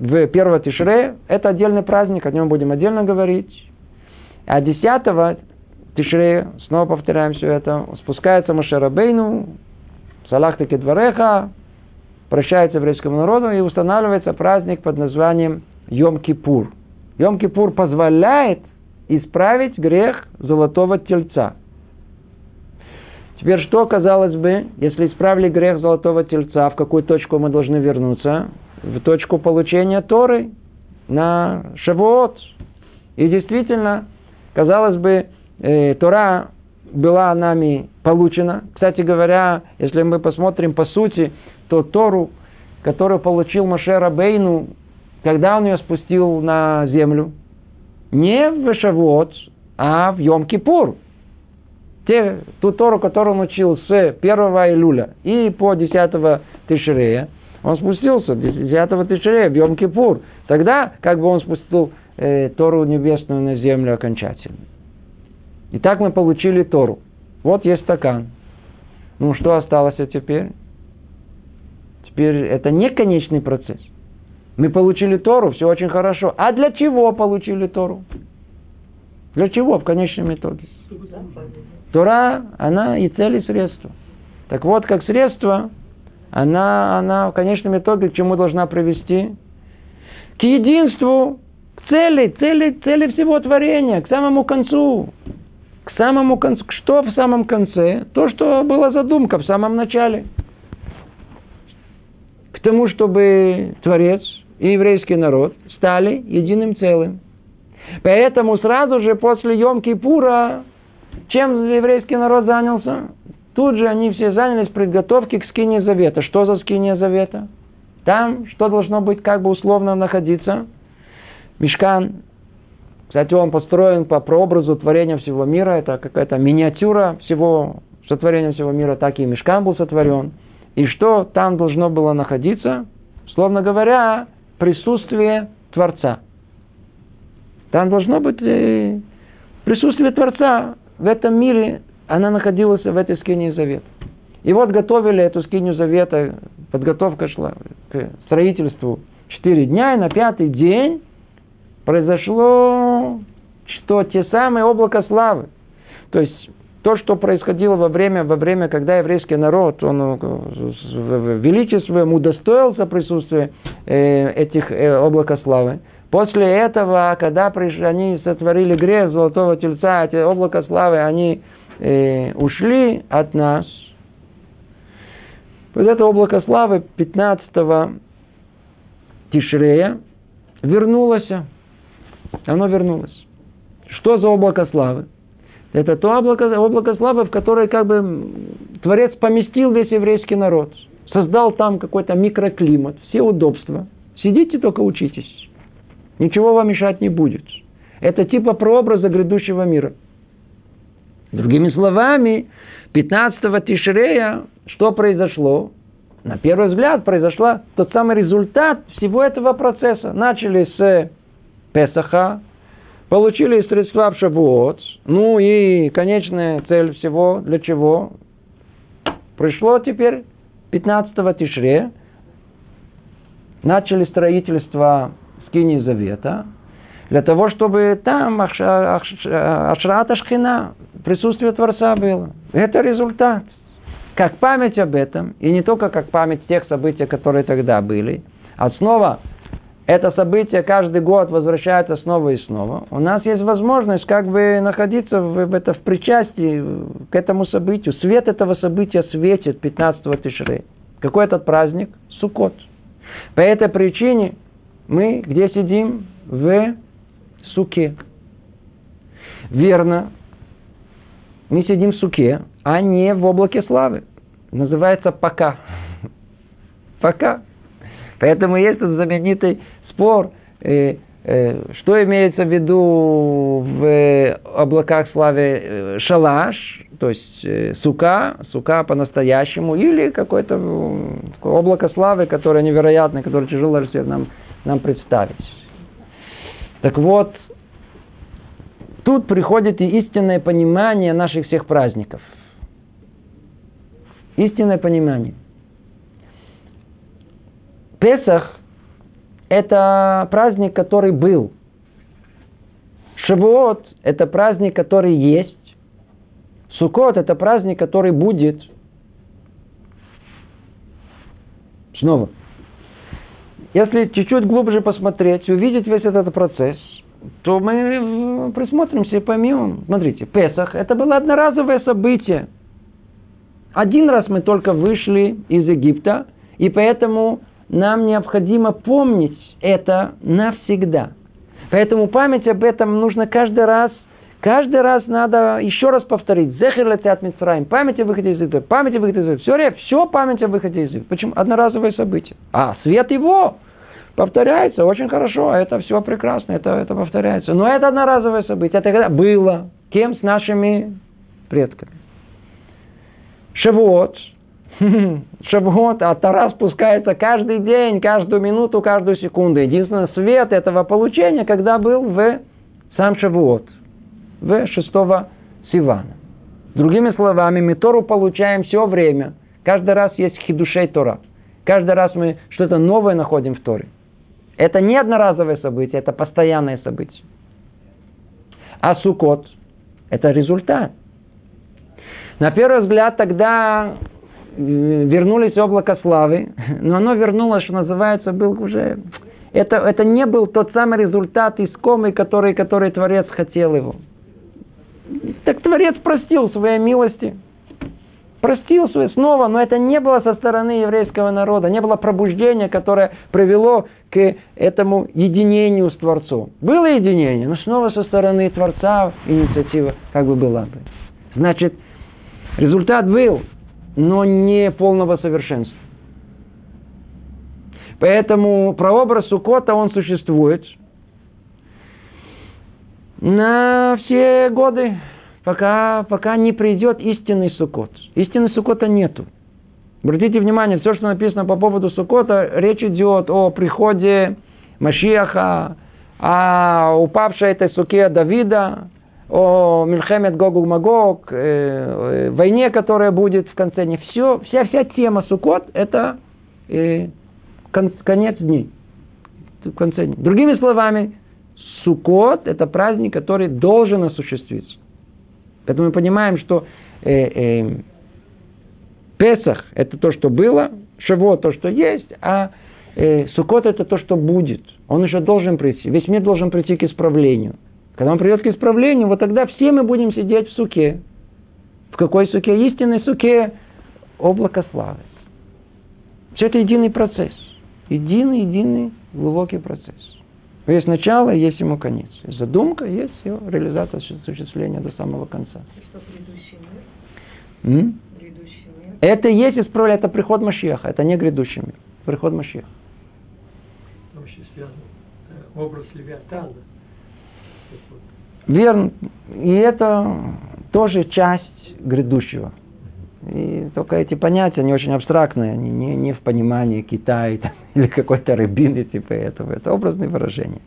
в первого Тишре. Это отдельный праздник, о нем будем отдельно говорить. А десятого Тишре, снова повторяем все это, спускается Моше Рабейну, салахтаки двореха, прощается еврейскому народу и устанавливается праздник под названием Йом-Кипур. Йом-Кипур позволяет исправить грех Золотого Тельца. Теперь что, казалось бы, если исправили грех Золотого Тельца, в какую точку мы должны вернуться? В точку получения Торы на Шавуот. И действительно, казалось бы, э, Тора была нами получена. Кстати говоря, если мы посмотрим по сути, то Тору, которую получил Моше Рабейну, когда он ее спустил на землю, не в Шавуот, а в Йом-Кипур. Те, ту Тору, которую он учил с первого Илюля и по десятого Тишрея, он спустился десятого Тишрея в Йом-Кипур. Тогда как бы он спустил э, Тору небесную на землю окончательно. И так мы получили Тору. Вот есть стакан. Ну, что осталось теперь? Теперь это не конечный процесс. Мы получили Тору, все очень хорошо. А для чего получили Тору? Для чего в конечном итоге? Тора, она и цель, и средство. Так вот, как средство, она, она в конечном итоге к чему должна привести? К единству, к цели, цели, цели всего творения, к самому концу. К самому концу. Что в самом конце? То, что была задумка в самом начале. К тому, чтобы Творец и еврейский народ стали единым целым. Поэтому сразу же после Йом-Кипура чем еврейский народ занялся? Тут же они все занялись подготовкой к скине завета. Что за скине завета? Там что должно быть, как бы условно находиться? Мишкан. Кстати, он построен по прообразу творения всего мира. Это какая-то миниатюра всего сотворения всего мира. Так и Мишкан был сотворен. И что там должно было находиться? Словно говоря, присутствие Творца. Там должно быть присутствие Творца. В этом мире она находилась в этой скине завета. И вот готовили эту скинию завета, подготовка шла к строительству четыре дня, и на пятый день произошло что те самые облака славы. То есть то, что происходило во время, во время, когда еврейский народ, он в величестве удостоился присутствия этих облака славы. После этого, когда пришли, они сотворили грех Золотого Тельца, эти облака славы, они э, ушли от нас. Вот это облако славы пятнадцатого Тишрея, вернулось. Оно вернулось. Что за облако славы? Это то облако, облако славы, в которое как бы Творец поместил весь еврейский народ. Создал там какой-то микроклимат, все удобства. Сидите только учитесь. Ничего вам мешать не будет. Это типа прообраза грядущего мира. Другими словами, пятнадцатого Тишрея что произошло? На первый взгляд произошла тот самый результат всего этого процесса. Начали с Песаха, получили средства в Шавуот. Ну и конечная цель всего, для чего? Пришло теперь пятнадцатого Тишре. Начали строительство Скинии Завета. Для того, чтобы там Ашрата Шхина, присутствие Творца было. Это результат. Как память об этом, и не только как память тех событий, которые тогда были, а снова это событие каждый год возвращается снова и снова. У нас есть возможность как бы находиться в, в, это, в причастии к этому событию. Свет этого события светит пятнадцатого Тишре. Какой этот праздник? Суккот. По этой причине мы где сидим? В суке. Верно. Мы сидим в суке, а не в облаке славы. Называется пока. Пока. Поэтому есть этот знаменитый спор, э, э, что имеется в виду в облаках славы шалаш, то есть э, сука, сука по-настоящему, или какое-то такое облако славы, которое невероятное, которое тяжело нам, нам представить. Так вот, тут приходит и истинное понимание наших всех праздников. Истинное понимание. Песах – это праздник, который был. Шавуот – это праздник, который есть. Суккот – это праздник, который будет. Снова. Если чуть-чуть глубже посмотреть, увидеть весь этот процесс, то мы присмотримся и поймем. Смотрите, Песах – это было одноразовое событие. Один раз мы только вышли из Египта, и поэтому нам необходимо помнить это навсегда. Поэтому память об этом нужно каждый раз, каждый раз надо еще раз повторить. Зехер летеат мицраим, память о выходе из Египта, память о выходе из Египта. Все время, все память о выходе из Египта. Почему? Одноразовое событие. А свет его повторяется очень хорошо, это все прекрасно, это, это повторяется. Но это одноразовое событие. Это когда было кем? С нашими предками. Шавуот. Шавуот, а Тора спускается каждый день, каждую минуту, каждую секунду. Единственное, свет этого получения, когда был в сам Шавуот, в шестого Сивана. Другими словами, мы Тору получаем все время. Каждый раз есть хидушей Тора. Каждый раз мы что-то новое находим в Торе. Это не одноразовое событие, это постоянное событие. А Суккот – это результат. На первый взгляд тогда вернулись облако славы, но оно вернулось, что называется, был уже... Это, это не был тот самый результат искомый, который, который Творец хотел его. Так Творец простил своей милости. Простил свои снова, но это не было со стороны еврейского народа. Не было пробуждения, которое привело к этому единению с Творцом. Было единение, но снова со стороны Творца инициатива как бы была бы. Значит, результат был, но не полного совершенства. Поэтому прообраз Суккота, он существует на все годы, пока, пока не придет истинный Суккот. Истинного Суккота нету. Обратите внимание, все, что написано по поводу Суккота, речь идет о приходе Машиаха, о упавшей этой суке Давида, о Мильхемет Гогу Магог, э, э, войне, которая будет в конце дней. Все, вся, вся тема Суккот – это э, кон, конец дней. В конце дней. Другими словами, Суккот – это праздник, который должен осуществиться. Поэтому мы понимаем, что э, э, Песах – это то, что было, Шавуот – то, что есть, а э, Суккот – это то, что будет. Он еще должен прийти. Весь мир должен прийти к исправлению. Когда он придет к исправлению, вот тогда все мы будем сидеть в суке. В какой суке? Истинной суке облако славы. Все это единый процесс. Единый, единый, глубокий процесс. Есть начало, есть ему конец. Есть задумка, есть ее реализация, осуществление до самого конца. И что грядущий мир? М? Грядущий мир. Это есть исправление, это приход Машиаха, это не грядущий мир. Приход Машиаха. Вообще связан образ Левиатана. Верно. И это тоже часть грядущего. И только эти понятия, они очень абстрактные, они не, не в понимании Китая там, или какой-то рыбины типа этого. Это образные выражения.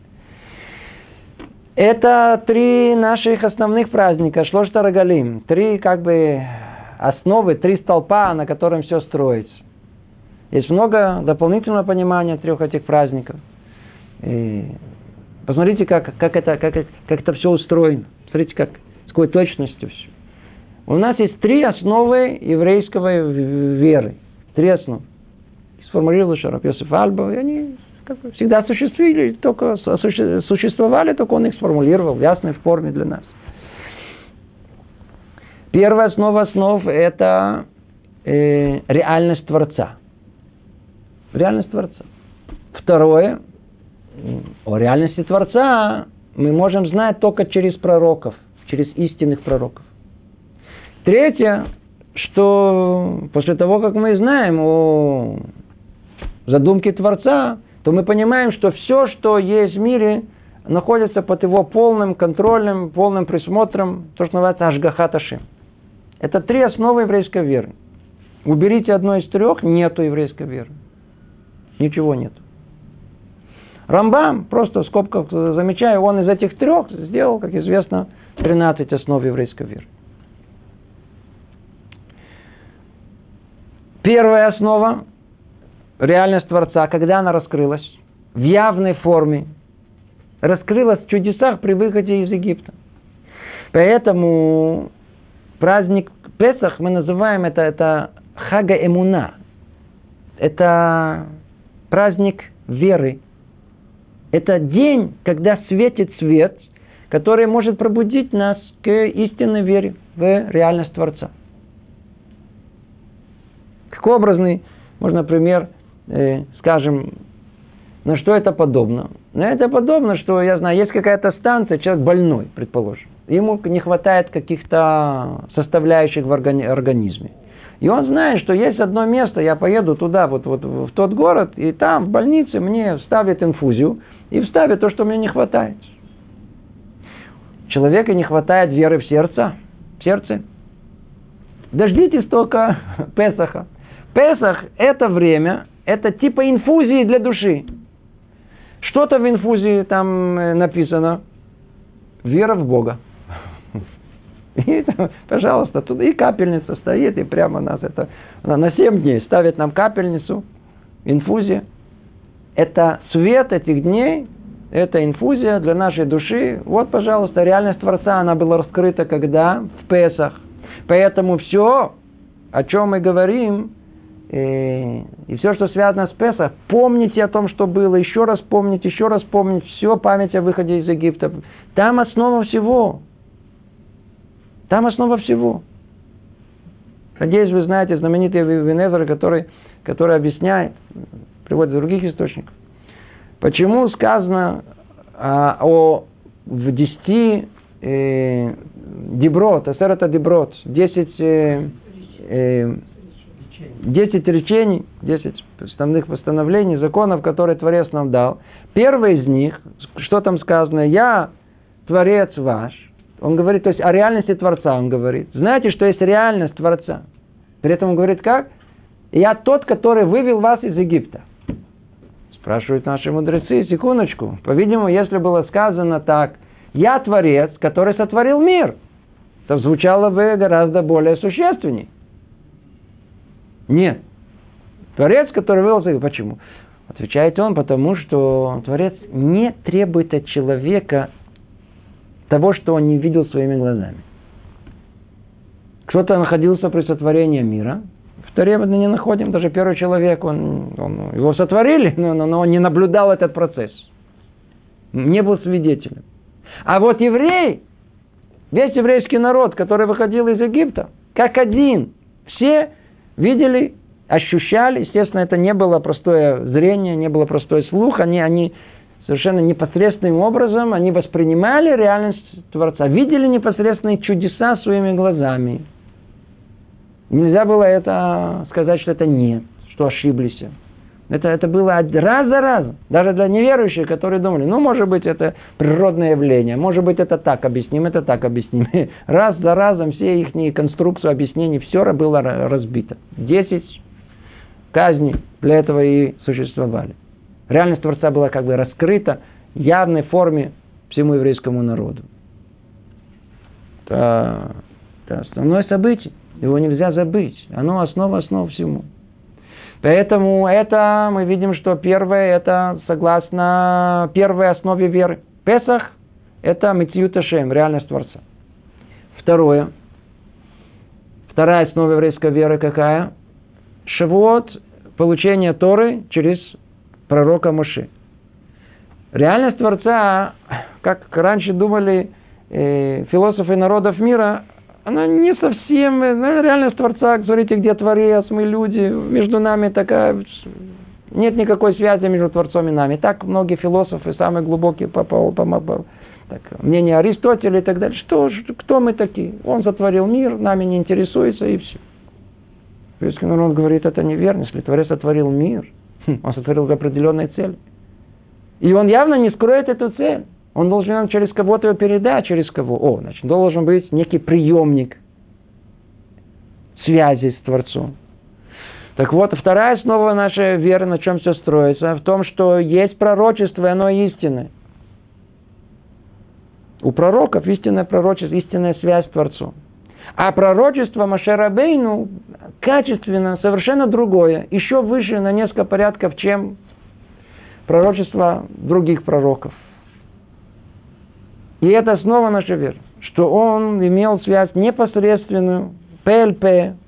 Это три наших основных праздника. Шлош Регалим. Три как бы основы, три столпа, на котором все строится. Есть много дополнительного понимания трех этих праздников. И посмотрите, как, как, это, как, как это все устроено. Смотрите, как, с какой точностью все. У нас есть три основы еврейского веры. Три основы. Сформулировал Шарап Йосиф Альбов. И они как бы всегда осуществили, только существовали, только он их сформулировал в ясной форме для нас. Первая основа основ – это э, реальность Творца. Реальность Творца. Второе. О реальности Творца мы можем знать только через пророков, через истинных пророков. Третье, что после того, как мы знаем о задумке Творца, то мы понимаем, что все, что есть в мире, находится под его полным контролем, полным присмотром, то, что называется Ашгахат Ашем. Это три основы еврейской веры. Уберите одно из трех, нету еврейской веры. Ничего нет. Рамбам, просто в скобках замечаю, он из этих трех сделал, как известно, тринадцать основ еврейской веры. Первая основа – реальность Творца. Когда она раскрылась? В явной форме. Раскрылась в чудесах при выходе из Египта. Поэтому праздник Песах мы называем это, это Хага Эмуна. Это праздник веры. Это день, когда светит свет, который может пробудить нас к истинной вере в реальность Творца. Какой образный, можно, например, э, скажем, на что это подобно? На это подобно, что, я знаю, есть какая-то станция, человек больной, предположим. Ему не хватает каких-то составляющих в органи- организме. И он знает, что есть одно место, я поеду туда, вот, вот в тот город, и там, в больнице, мне вставят инфузию, и вставят то, что мне не хватает. Человеку не хватает веры в сердце. В сердце. Дождитесь только Песаха. Песах – это время, это типа инфузии для души. Что-то в инфузии там написано. Вера в Бога. И, пожалуйста, туда и капельница стоит, и прямо нас это... На семь дней ставят нам капельницу, инфузия. Это свет этих дней, это инфузия для нашей души. Вот, пожалуйста, реальность Творца, она была раскрыта когда? В Песах. Поэтому все, о чем мы говорим, и, и все, что связано с Песах, помните о том, что было, еще раз помните, еще раз помните, все память о выходе из Египта. Там основа всего. Там основа всего. Надеюсь, вы знаете знаменитый Венезер, который, который объясняет, приводит из других источников, почему сказано а, о в десяти э, Диброт, Асерет ха-Диброт, десять э, э, десять речений, десять основных постановлений, законов, которые Творец нам дал. Первый из них, что там сказано, я Творец ваш. Он говорит, то есть о реальности Творца он говорит. Знаете, что есть реальность Творца? При этом он говорит, как? Я тот, который вывел вас из Египта. Спрашивают наши мудрецы, секундочку. По-видимому, если было сказано так, я Творец, который сотворил мир, то звучало бы гораздо более существенней. Нет. Творец, который вывел вас из Египта. Почему? Отвечает он, потому что Творец не требует от человека того, что он не видел своими глазами. Кто-то находился при сотворении мира. В Торе мы не находим, даже первый человек, он, он, его сотворили, но, но он не наблюдал этот процесс. Не был свидетелем. А вот еврей, весь еврейский народ, который выходил из Египта, как один, все видели, ощущали. Естественно, это не было простое зрение, не было простой слух. Они, они совершенно непосредственным образом они воспринимали реальность Творца, видели непосредственные чудеса своими глазами. Нельзя было это сказать, что это не, что ошиблись. Это, это было раз за разом. Даже для неверующих, которые думали, ну, может быть, это природное явление, может быть, это так объясним, это так объясним. Раз за разом все их конструкцию объяснений, все было разбито. Десять казней для этого и существовали. Реальность Творца была как бы раскрыта в явной форме всему еврейскому народу. Это, это основное событие. Его нельзя забыть. Оно основа основ всему. Поэтому это мы видим, что первое, это согласно первой основе веры. Песах – это митиют Ашем, реальность Творца. Второе. Вторая основа еврейской веры какая? Шавуот – получение Торы через пророка Моше. Реальность Творца, как раньше думали э, философы народов мира, она не совсем, ну, реальность Творца, смотрите, где Творец, мы люди, между нами такая, нет никакой связи между Творцом и нами. Так многие философы, самые глубокие, по, по, по, по, так, мнение Аристотеля и так далее, что, кто мы такие? Он сотворил мир, нами не интересуется и все. Еврейский народ говорит, это неверно, если Творец сотворил мир, он сотворил за определенной целью. И он явно не скроет эту цель. Он должен нам через кого-то его передать, через кого? О, значит, должен быть некий приемник связи с Творцом. Так вот, вторая основа нашей веры, на чем все строится, в том, что есть пророчество, и оно истинное. У пророков истинное пророчество, истинная связь с Творцом. А пророчество Моше Рабейну качественно, совершенно другое, еще выше на несколько порядков, чем пророчество других пророков. И это основа нашей веры, что он имел связь непосредственную, ПЛП,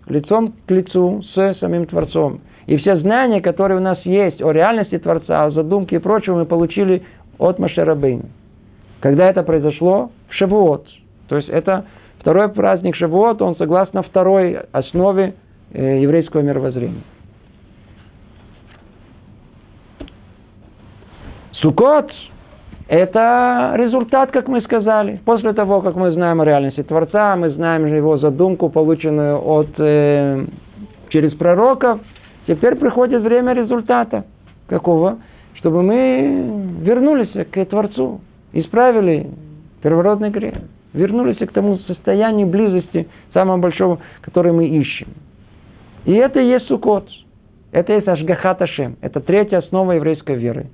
лицом к лицу с самим Творцом. И все знания, которые у нас есть о реальности Творца, о задумке и прочем, мы получили от Моше Рабейну. Когда это произошло? В Шавуот. То есть это второй праздник Шавуот, он согласно второй основе еврейского мировоззрения. Суккот. Это результат, как мы сказали. После того, как мы знаем о реальности Творца, мы знаем же его задумку, полученную от, э, через пророков, теперь приходит время результата. Какого? Чтобы мы вернулись к Творцу, исправили первородный грех, вернулись к тому состоянию близости, самого большого, который мы ищем. И это и есть Суккот, это и есть Ашгахат Ашем, это третья основа еврейской веры.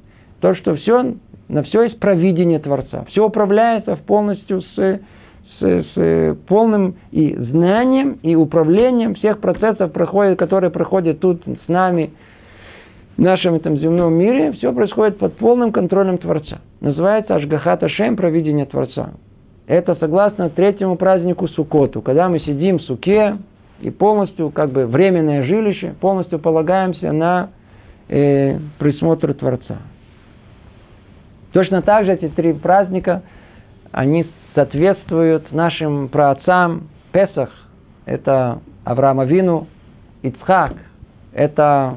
То, что все... На все есть провидение Творца. Все управляется полностью с, с, с полным и знанием, и управлением всех процессов, которые проходят тут с нами, в нашем там, земном мире. Все происходит под полным контролем Творца. Называется Ашгахат Ашем, провидение Творца. Это согласно третьему празднику Суккоту, когда мы сидим в суке и полностью, как бы временное жилище, полностью полагаемся на э, присмотр Творца. Точно так же эти три праздника, они соответствуют нашим праотцам. Песах – это Авраам Авину, Ицхак – это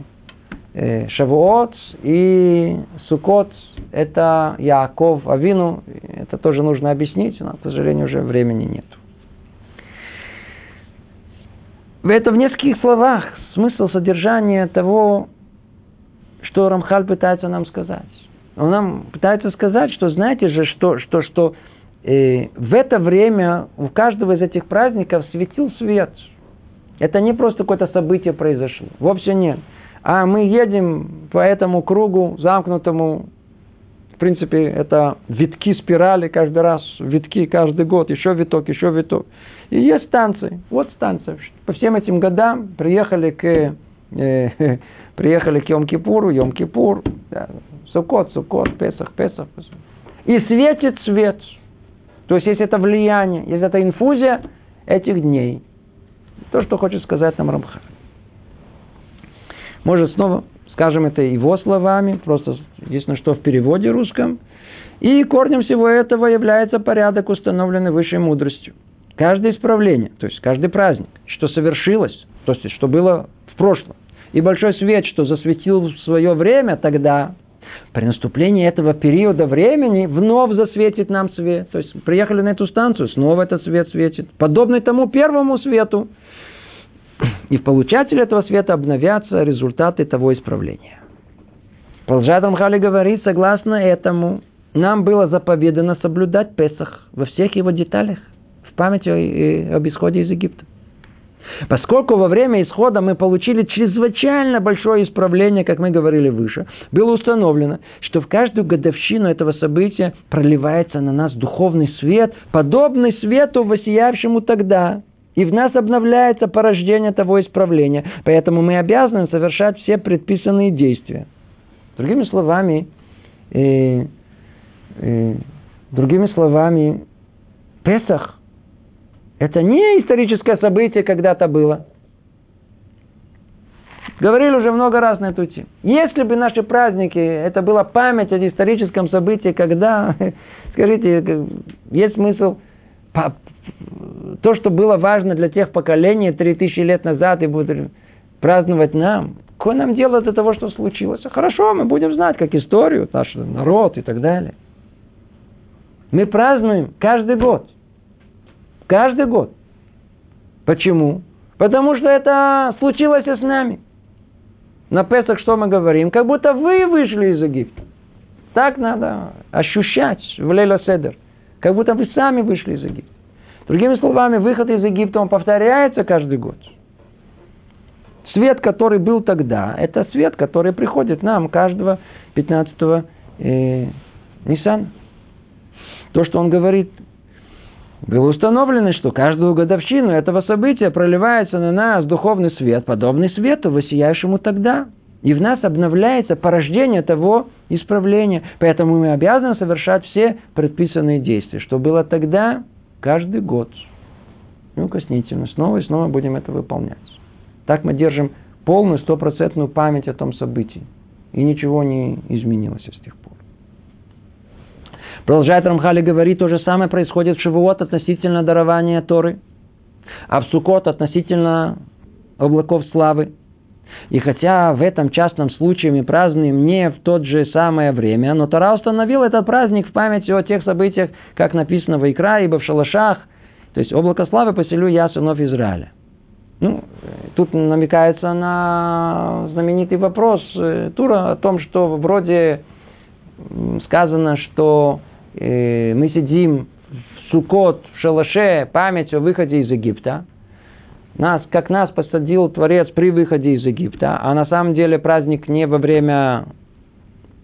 Шавуот, и Суккот – это Яаков Авину. Это тоже нужно объяснить, но, к сожалению, уже времени нет. Это в нескольких словах смысл содержания того, что Рамхаль пытается нам сказать. Он нам пытается сказать, что знаете же, что, что, что э, в это время у каждого из этих праздников светил свет. Это не просто какое-то событие произошло. Вовсе нет. А мы едем по этому кругу, замкнутому, в принципе, это витки спирали каждый раз, витки каждый год, еще виток, еще виток. И есть станции. Вот станция. По всем этим годам приехали к... Э, Приехали к Йом-Кипуру, Йом-Кипур, да, Суккот, Суккот, Песах, Песах, Песах. И светит свет. То есть, есть это влияние, есть это инфузия этих дней. То, что хочет сказать нам Рамхаль. Может, снова скажем это его словами, просто единственное, что в переводе русском. И корнем всего этого является порядок, установленный высшей мудростью. Каждое исправление, то есть, каждый праздник, что совершилось, то есть, что было в прошлом. И большой свет, что засветил в свое время тогда, При наступлении этого периода времени вновь засветит нам свет. То есть приехали на эту станцию, снова этот свет светит. Подобный тому первому свету. И в получателе этого света обновятся результаты того исправления. Продолжает Рамхаль говорит, согласно этому, нам было заповедано соблюдать Песах во всех его деталях, в память о, об исходе из Египта. Поскольку во время исхода мы получили чрезвычайно большое исправление, как мы говорили выше, было установлено, что в каждую годовщину этого события проливается на нас духовный свет, подобный свету, воссиявшему тогда. И в нас обновляется порождение того исправления. Поэтому мы обязаны совершать все предписанные действия. Другими словами, э, э, другими словами, Песах — это не историческое событие, когда-то было. Говорили уже много раз на эту тему. Если бы наши праздники, это была память о историческом событии, когда, скажите, есть смысл то, что было важно для тех поколений три тысячи лет назад, и будут праздновать нам? Какое нам дело до того, что случилось? Хорошо, мы будем знать, как историю, наш народ и так далее. Мы празднуем каждый год. Каждый год. Почему? Потому что это случилось и с нами. На Песах что мы говорим? Как будто вы вышли из Египта. Так надо ощущать в Лейла Седер. Как будто вы сами вышли из Египта. Другими словами, выход из Египта, он повторяется каждый год. Свет, который был тогда, это свет, который приходит нам каждого пятнадцатого э, Ниссана. То, что он говорит... Было установлено, что каждую годовщину этого события проливается на нас духовный свет, подобный свету, воссиявшему тогда. И в нас обновляется порождение того исправления. Поэтому мы обязаны совершать все предписанные действия. Что было тогда, каждый год. Неукоснительно. Снова и снова будем это выполнять. Так мы держим полную, стопроцентную память о том событии. И ничего не изменилось с тех пор. Продолжает Рамхаль и говорит, то же самое происходит в Шавуот относительно дарования Торы, а в Суккот относительно облаков славы. И хотя в этом частном случае мы празднуем не в то же самое время, но Тора установила этот праздник в память о тех событиях, как написано в Икра, ибо в шалашах, то есть облако славы поселю я сынов Израиля. Ну, тут намекается на знаменитый вопрос Тура о том, что вроде сказано, что мы сидим в Суккот, в шалаше, память о выходе из Египта. Нас, как нас посадил Творец при выходе из Египта. А на самом деле праздник не во время,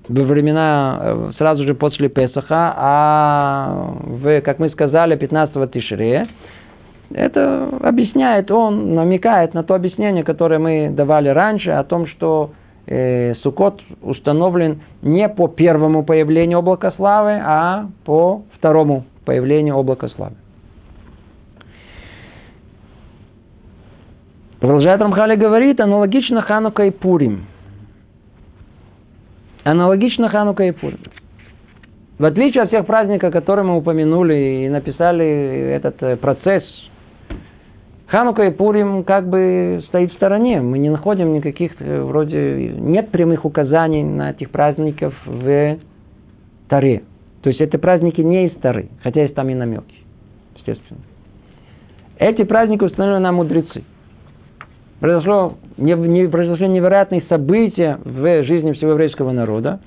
во времена сразу же после Песаха, а в, как мы сказали, пятнадцатого Тишре. Это объясняет, он намекает на то объяснение, которое мы давали раньше, о том, что Суккот установлен не по первому появлению облака славы, а по второму появлению облака славы. Продолжает Рамхаль говорит, аналогично Ханука и Пурим. Аналогично Ханука и Пурим. В отличие от всех праздников, которые мы упомянули и написали этот процесс, Ханука и Пурим как бы стоит в стороне. Мы не находим никаких, вроде, нет прямых указаний на этих праздников в Торе. То есть, эти праздники не из Торы, хотя есть там и намеки, естественно. Эти праздники установили нам мудрецы. Произошло, не, не, произошло невероятные события в жизни всего еврейского народа.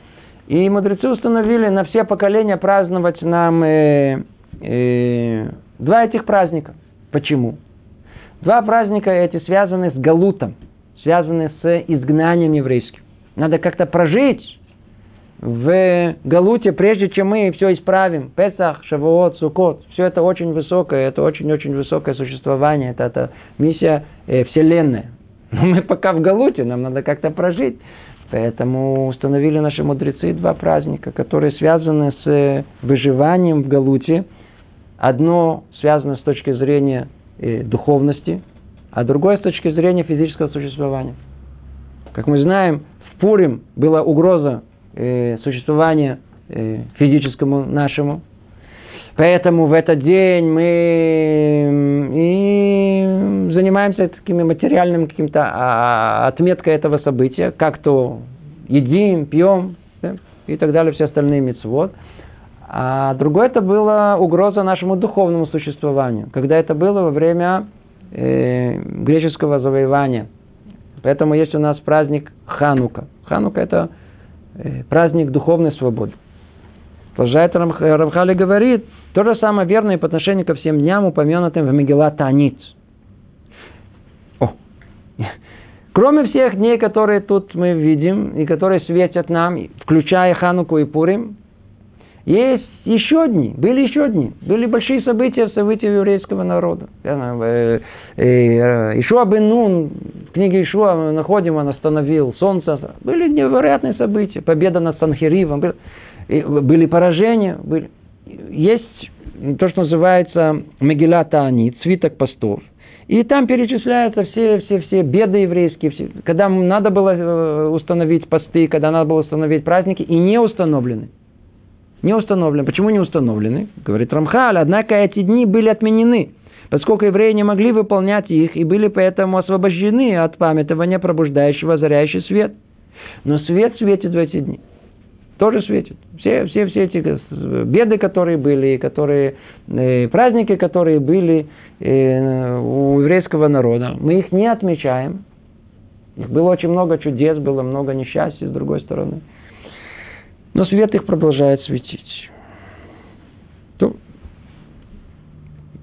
И мудрецы установили на все поколения праздновать нам э, э, два этих праздника. Почему? Два праздника эти связаны с Галутом, связаны с изгнанием еврейским. Надо как-то прожить в Галуте, прежде чем мы все исправим. Песах, Шавуот, Суккот. Все это очень высокое, это очень-очень высокое существование. Это, это миссия э, вселенная. Но мы пока в Галуте, нам надо как-то прожить. Поэтому установили наши мудрецы два праздника, которые связаны с выживанием в Галуте. Одно связано с точки зрения духовности, а другое с точки зрения физического существования. Как мы знаем, в Пурим была угроза э, существования э, физическому нашему. Поэтому в этот день мы и занимаемся такими материальным каким-то отметкой этого события, как то едим, пьем. Да? и так далее, все остальные мицвот. А другое это была угроза нашему духовному существованию, когда это было во время э, греческого завоевания. Поэтому есть у нас праздник Ханука. Ханука – это э, праздник духовной свободы. Продолжает Рамхаль и говорит, то же самое верно и по отношению ко всем дням, упомянутым в Мегилат Таанит. О. Кроме всех дней, которые тут мы видим, и которые светят нам, включая Хануку и Пурим, есть еще дни, были еще дни, были большие события, события еврейского народа. Ишуа бен Нун, в книге Ишуа мы находим, он остановил солнце, были невероятные события, победа над Санхеривом, были поражения, были. Есть то, что называется Мегилат Таанит, свиток постов. И там перечисляются все, все, все беды еврейские, все, когда надо было установить посты, когда надо было установить праздники, и не установлены. Не установлены. Почему не установлены? Говорит Рамхаль. Однако эти дни были отменены, поскольку евреи не могли выполнять их и были поэтому освобождены от памятования пробуждающего озаряющий свет. Но свет светит в эти дни. Тоже светит. Все, все, все эти беды, которые были, которые, э, праздники, которые были э, у еврейского народа, мы их не отмечаем. Их было очень много чудес, было много несчастья с другой стороны. Но свет их продолжает светить. То.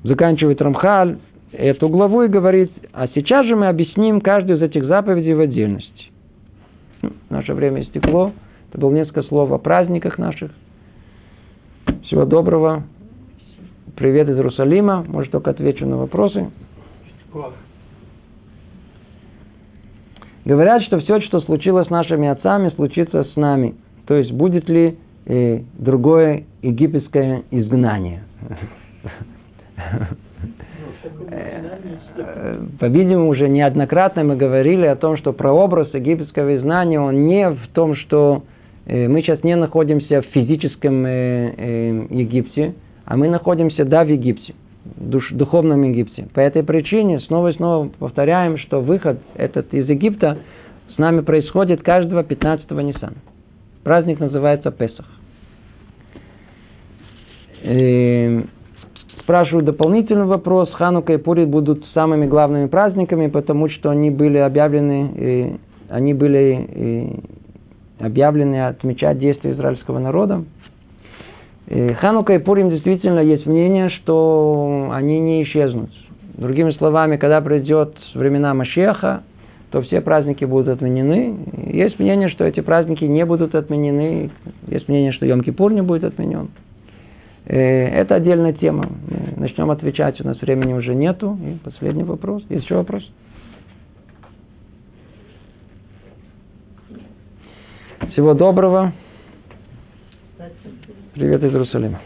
Заканчивает Рамхаль эту главу и говорит, а сейчас же мы объясним каждую из этих заповедей в отдельности. Ну, наше время истекло. Это было несколько слов о праздниках наших. Всего доброго. Привет из Иерусалима. Может, только отвечу на вопросы. Говорят, что все, что случилось с нашими отцами, случится с нами. То есть, будет ли э, другое египетское изгнание? По-видимому, уже неоднократно мы говорили о том, что прообраз египетского изгнания, он не в том, что э, мы сейчас не находимся в физическом э, э, Египте, а мы находимся, да, в Египте, в духовном Египте. По этой причине снова и снова повторяем, что выход этот из Египта с нами происходит каждого пятнадцатого Ниссана. Праздник называется Песах. И спрашиваю дополнительный вопрос. Ханука и Пурим будут самыми главными праздниками, потому что они были объявлены, и они были и объявлены отмечать действия израильского народа. И Ханука и Пурим действительно есть мнение, что они не исчезнут. Другими словами, когда придет времена Машиаха, то все праздники будут отменены. Есть мнение, что эти праздники не будут отменены. Есть мнение, что Йом-Кипур не будет отменен. Это отдельная тема. Начнем отвечать. У нас времени уже нету. И последний вопрос. Есть еще вопрос? Всего доброго. Привет из Иерусалима.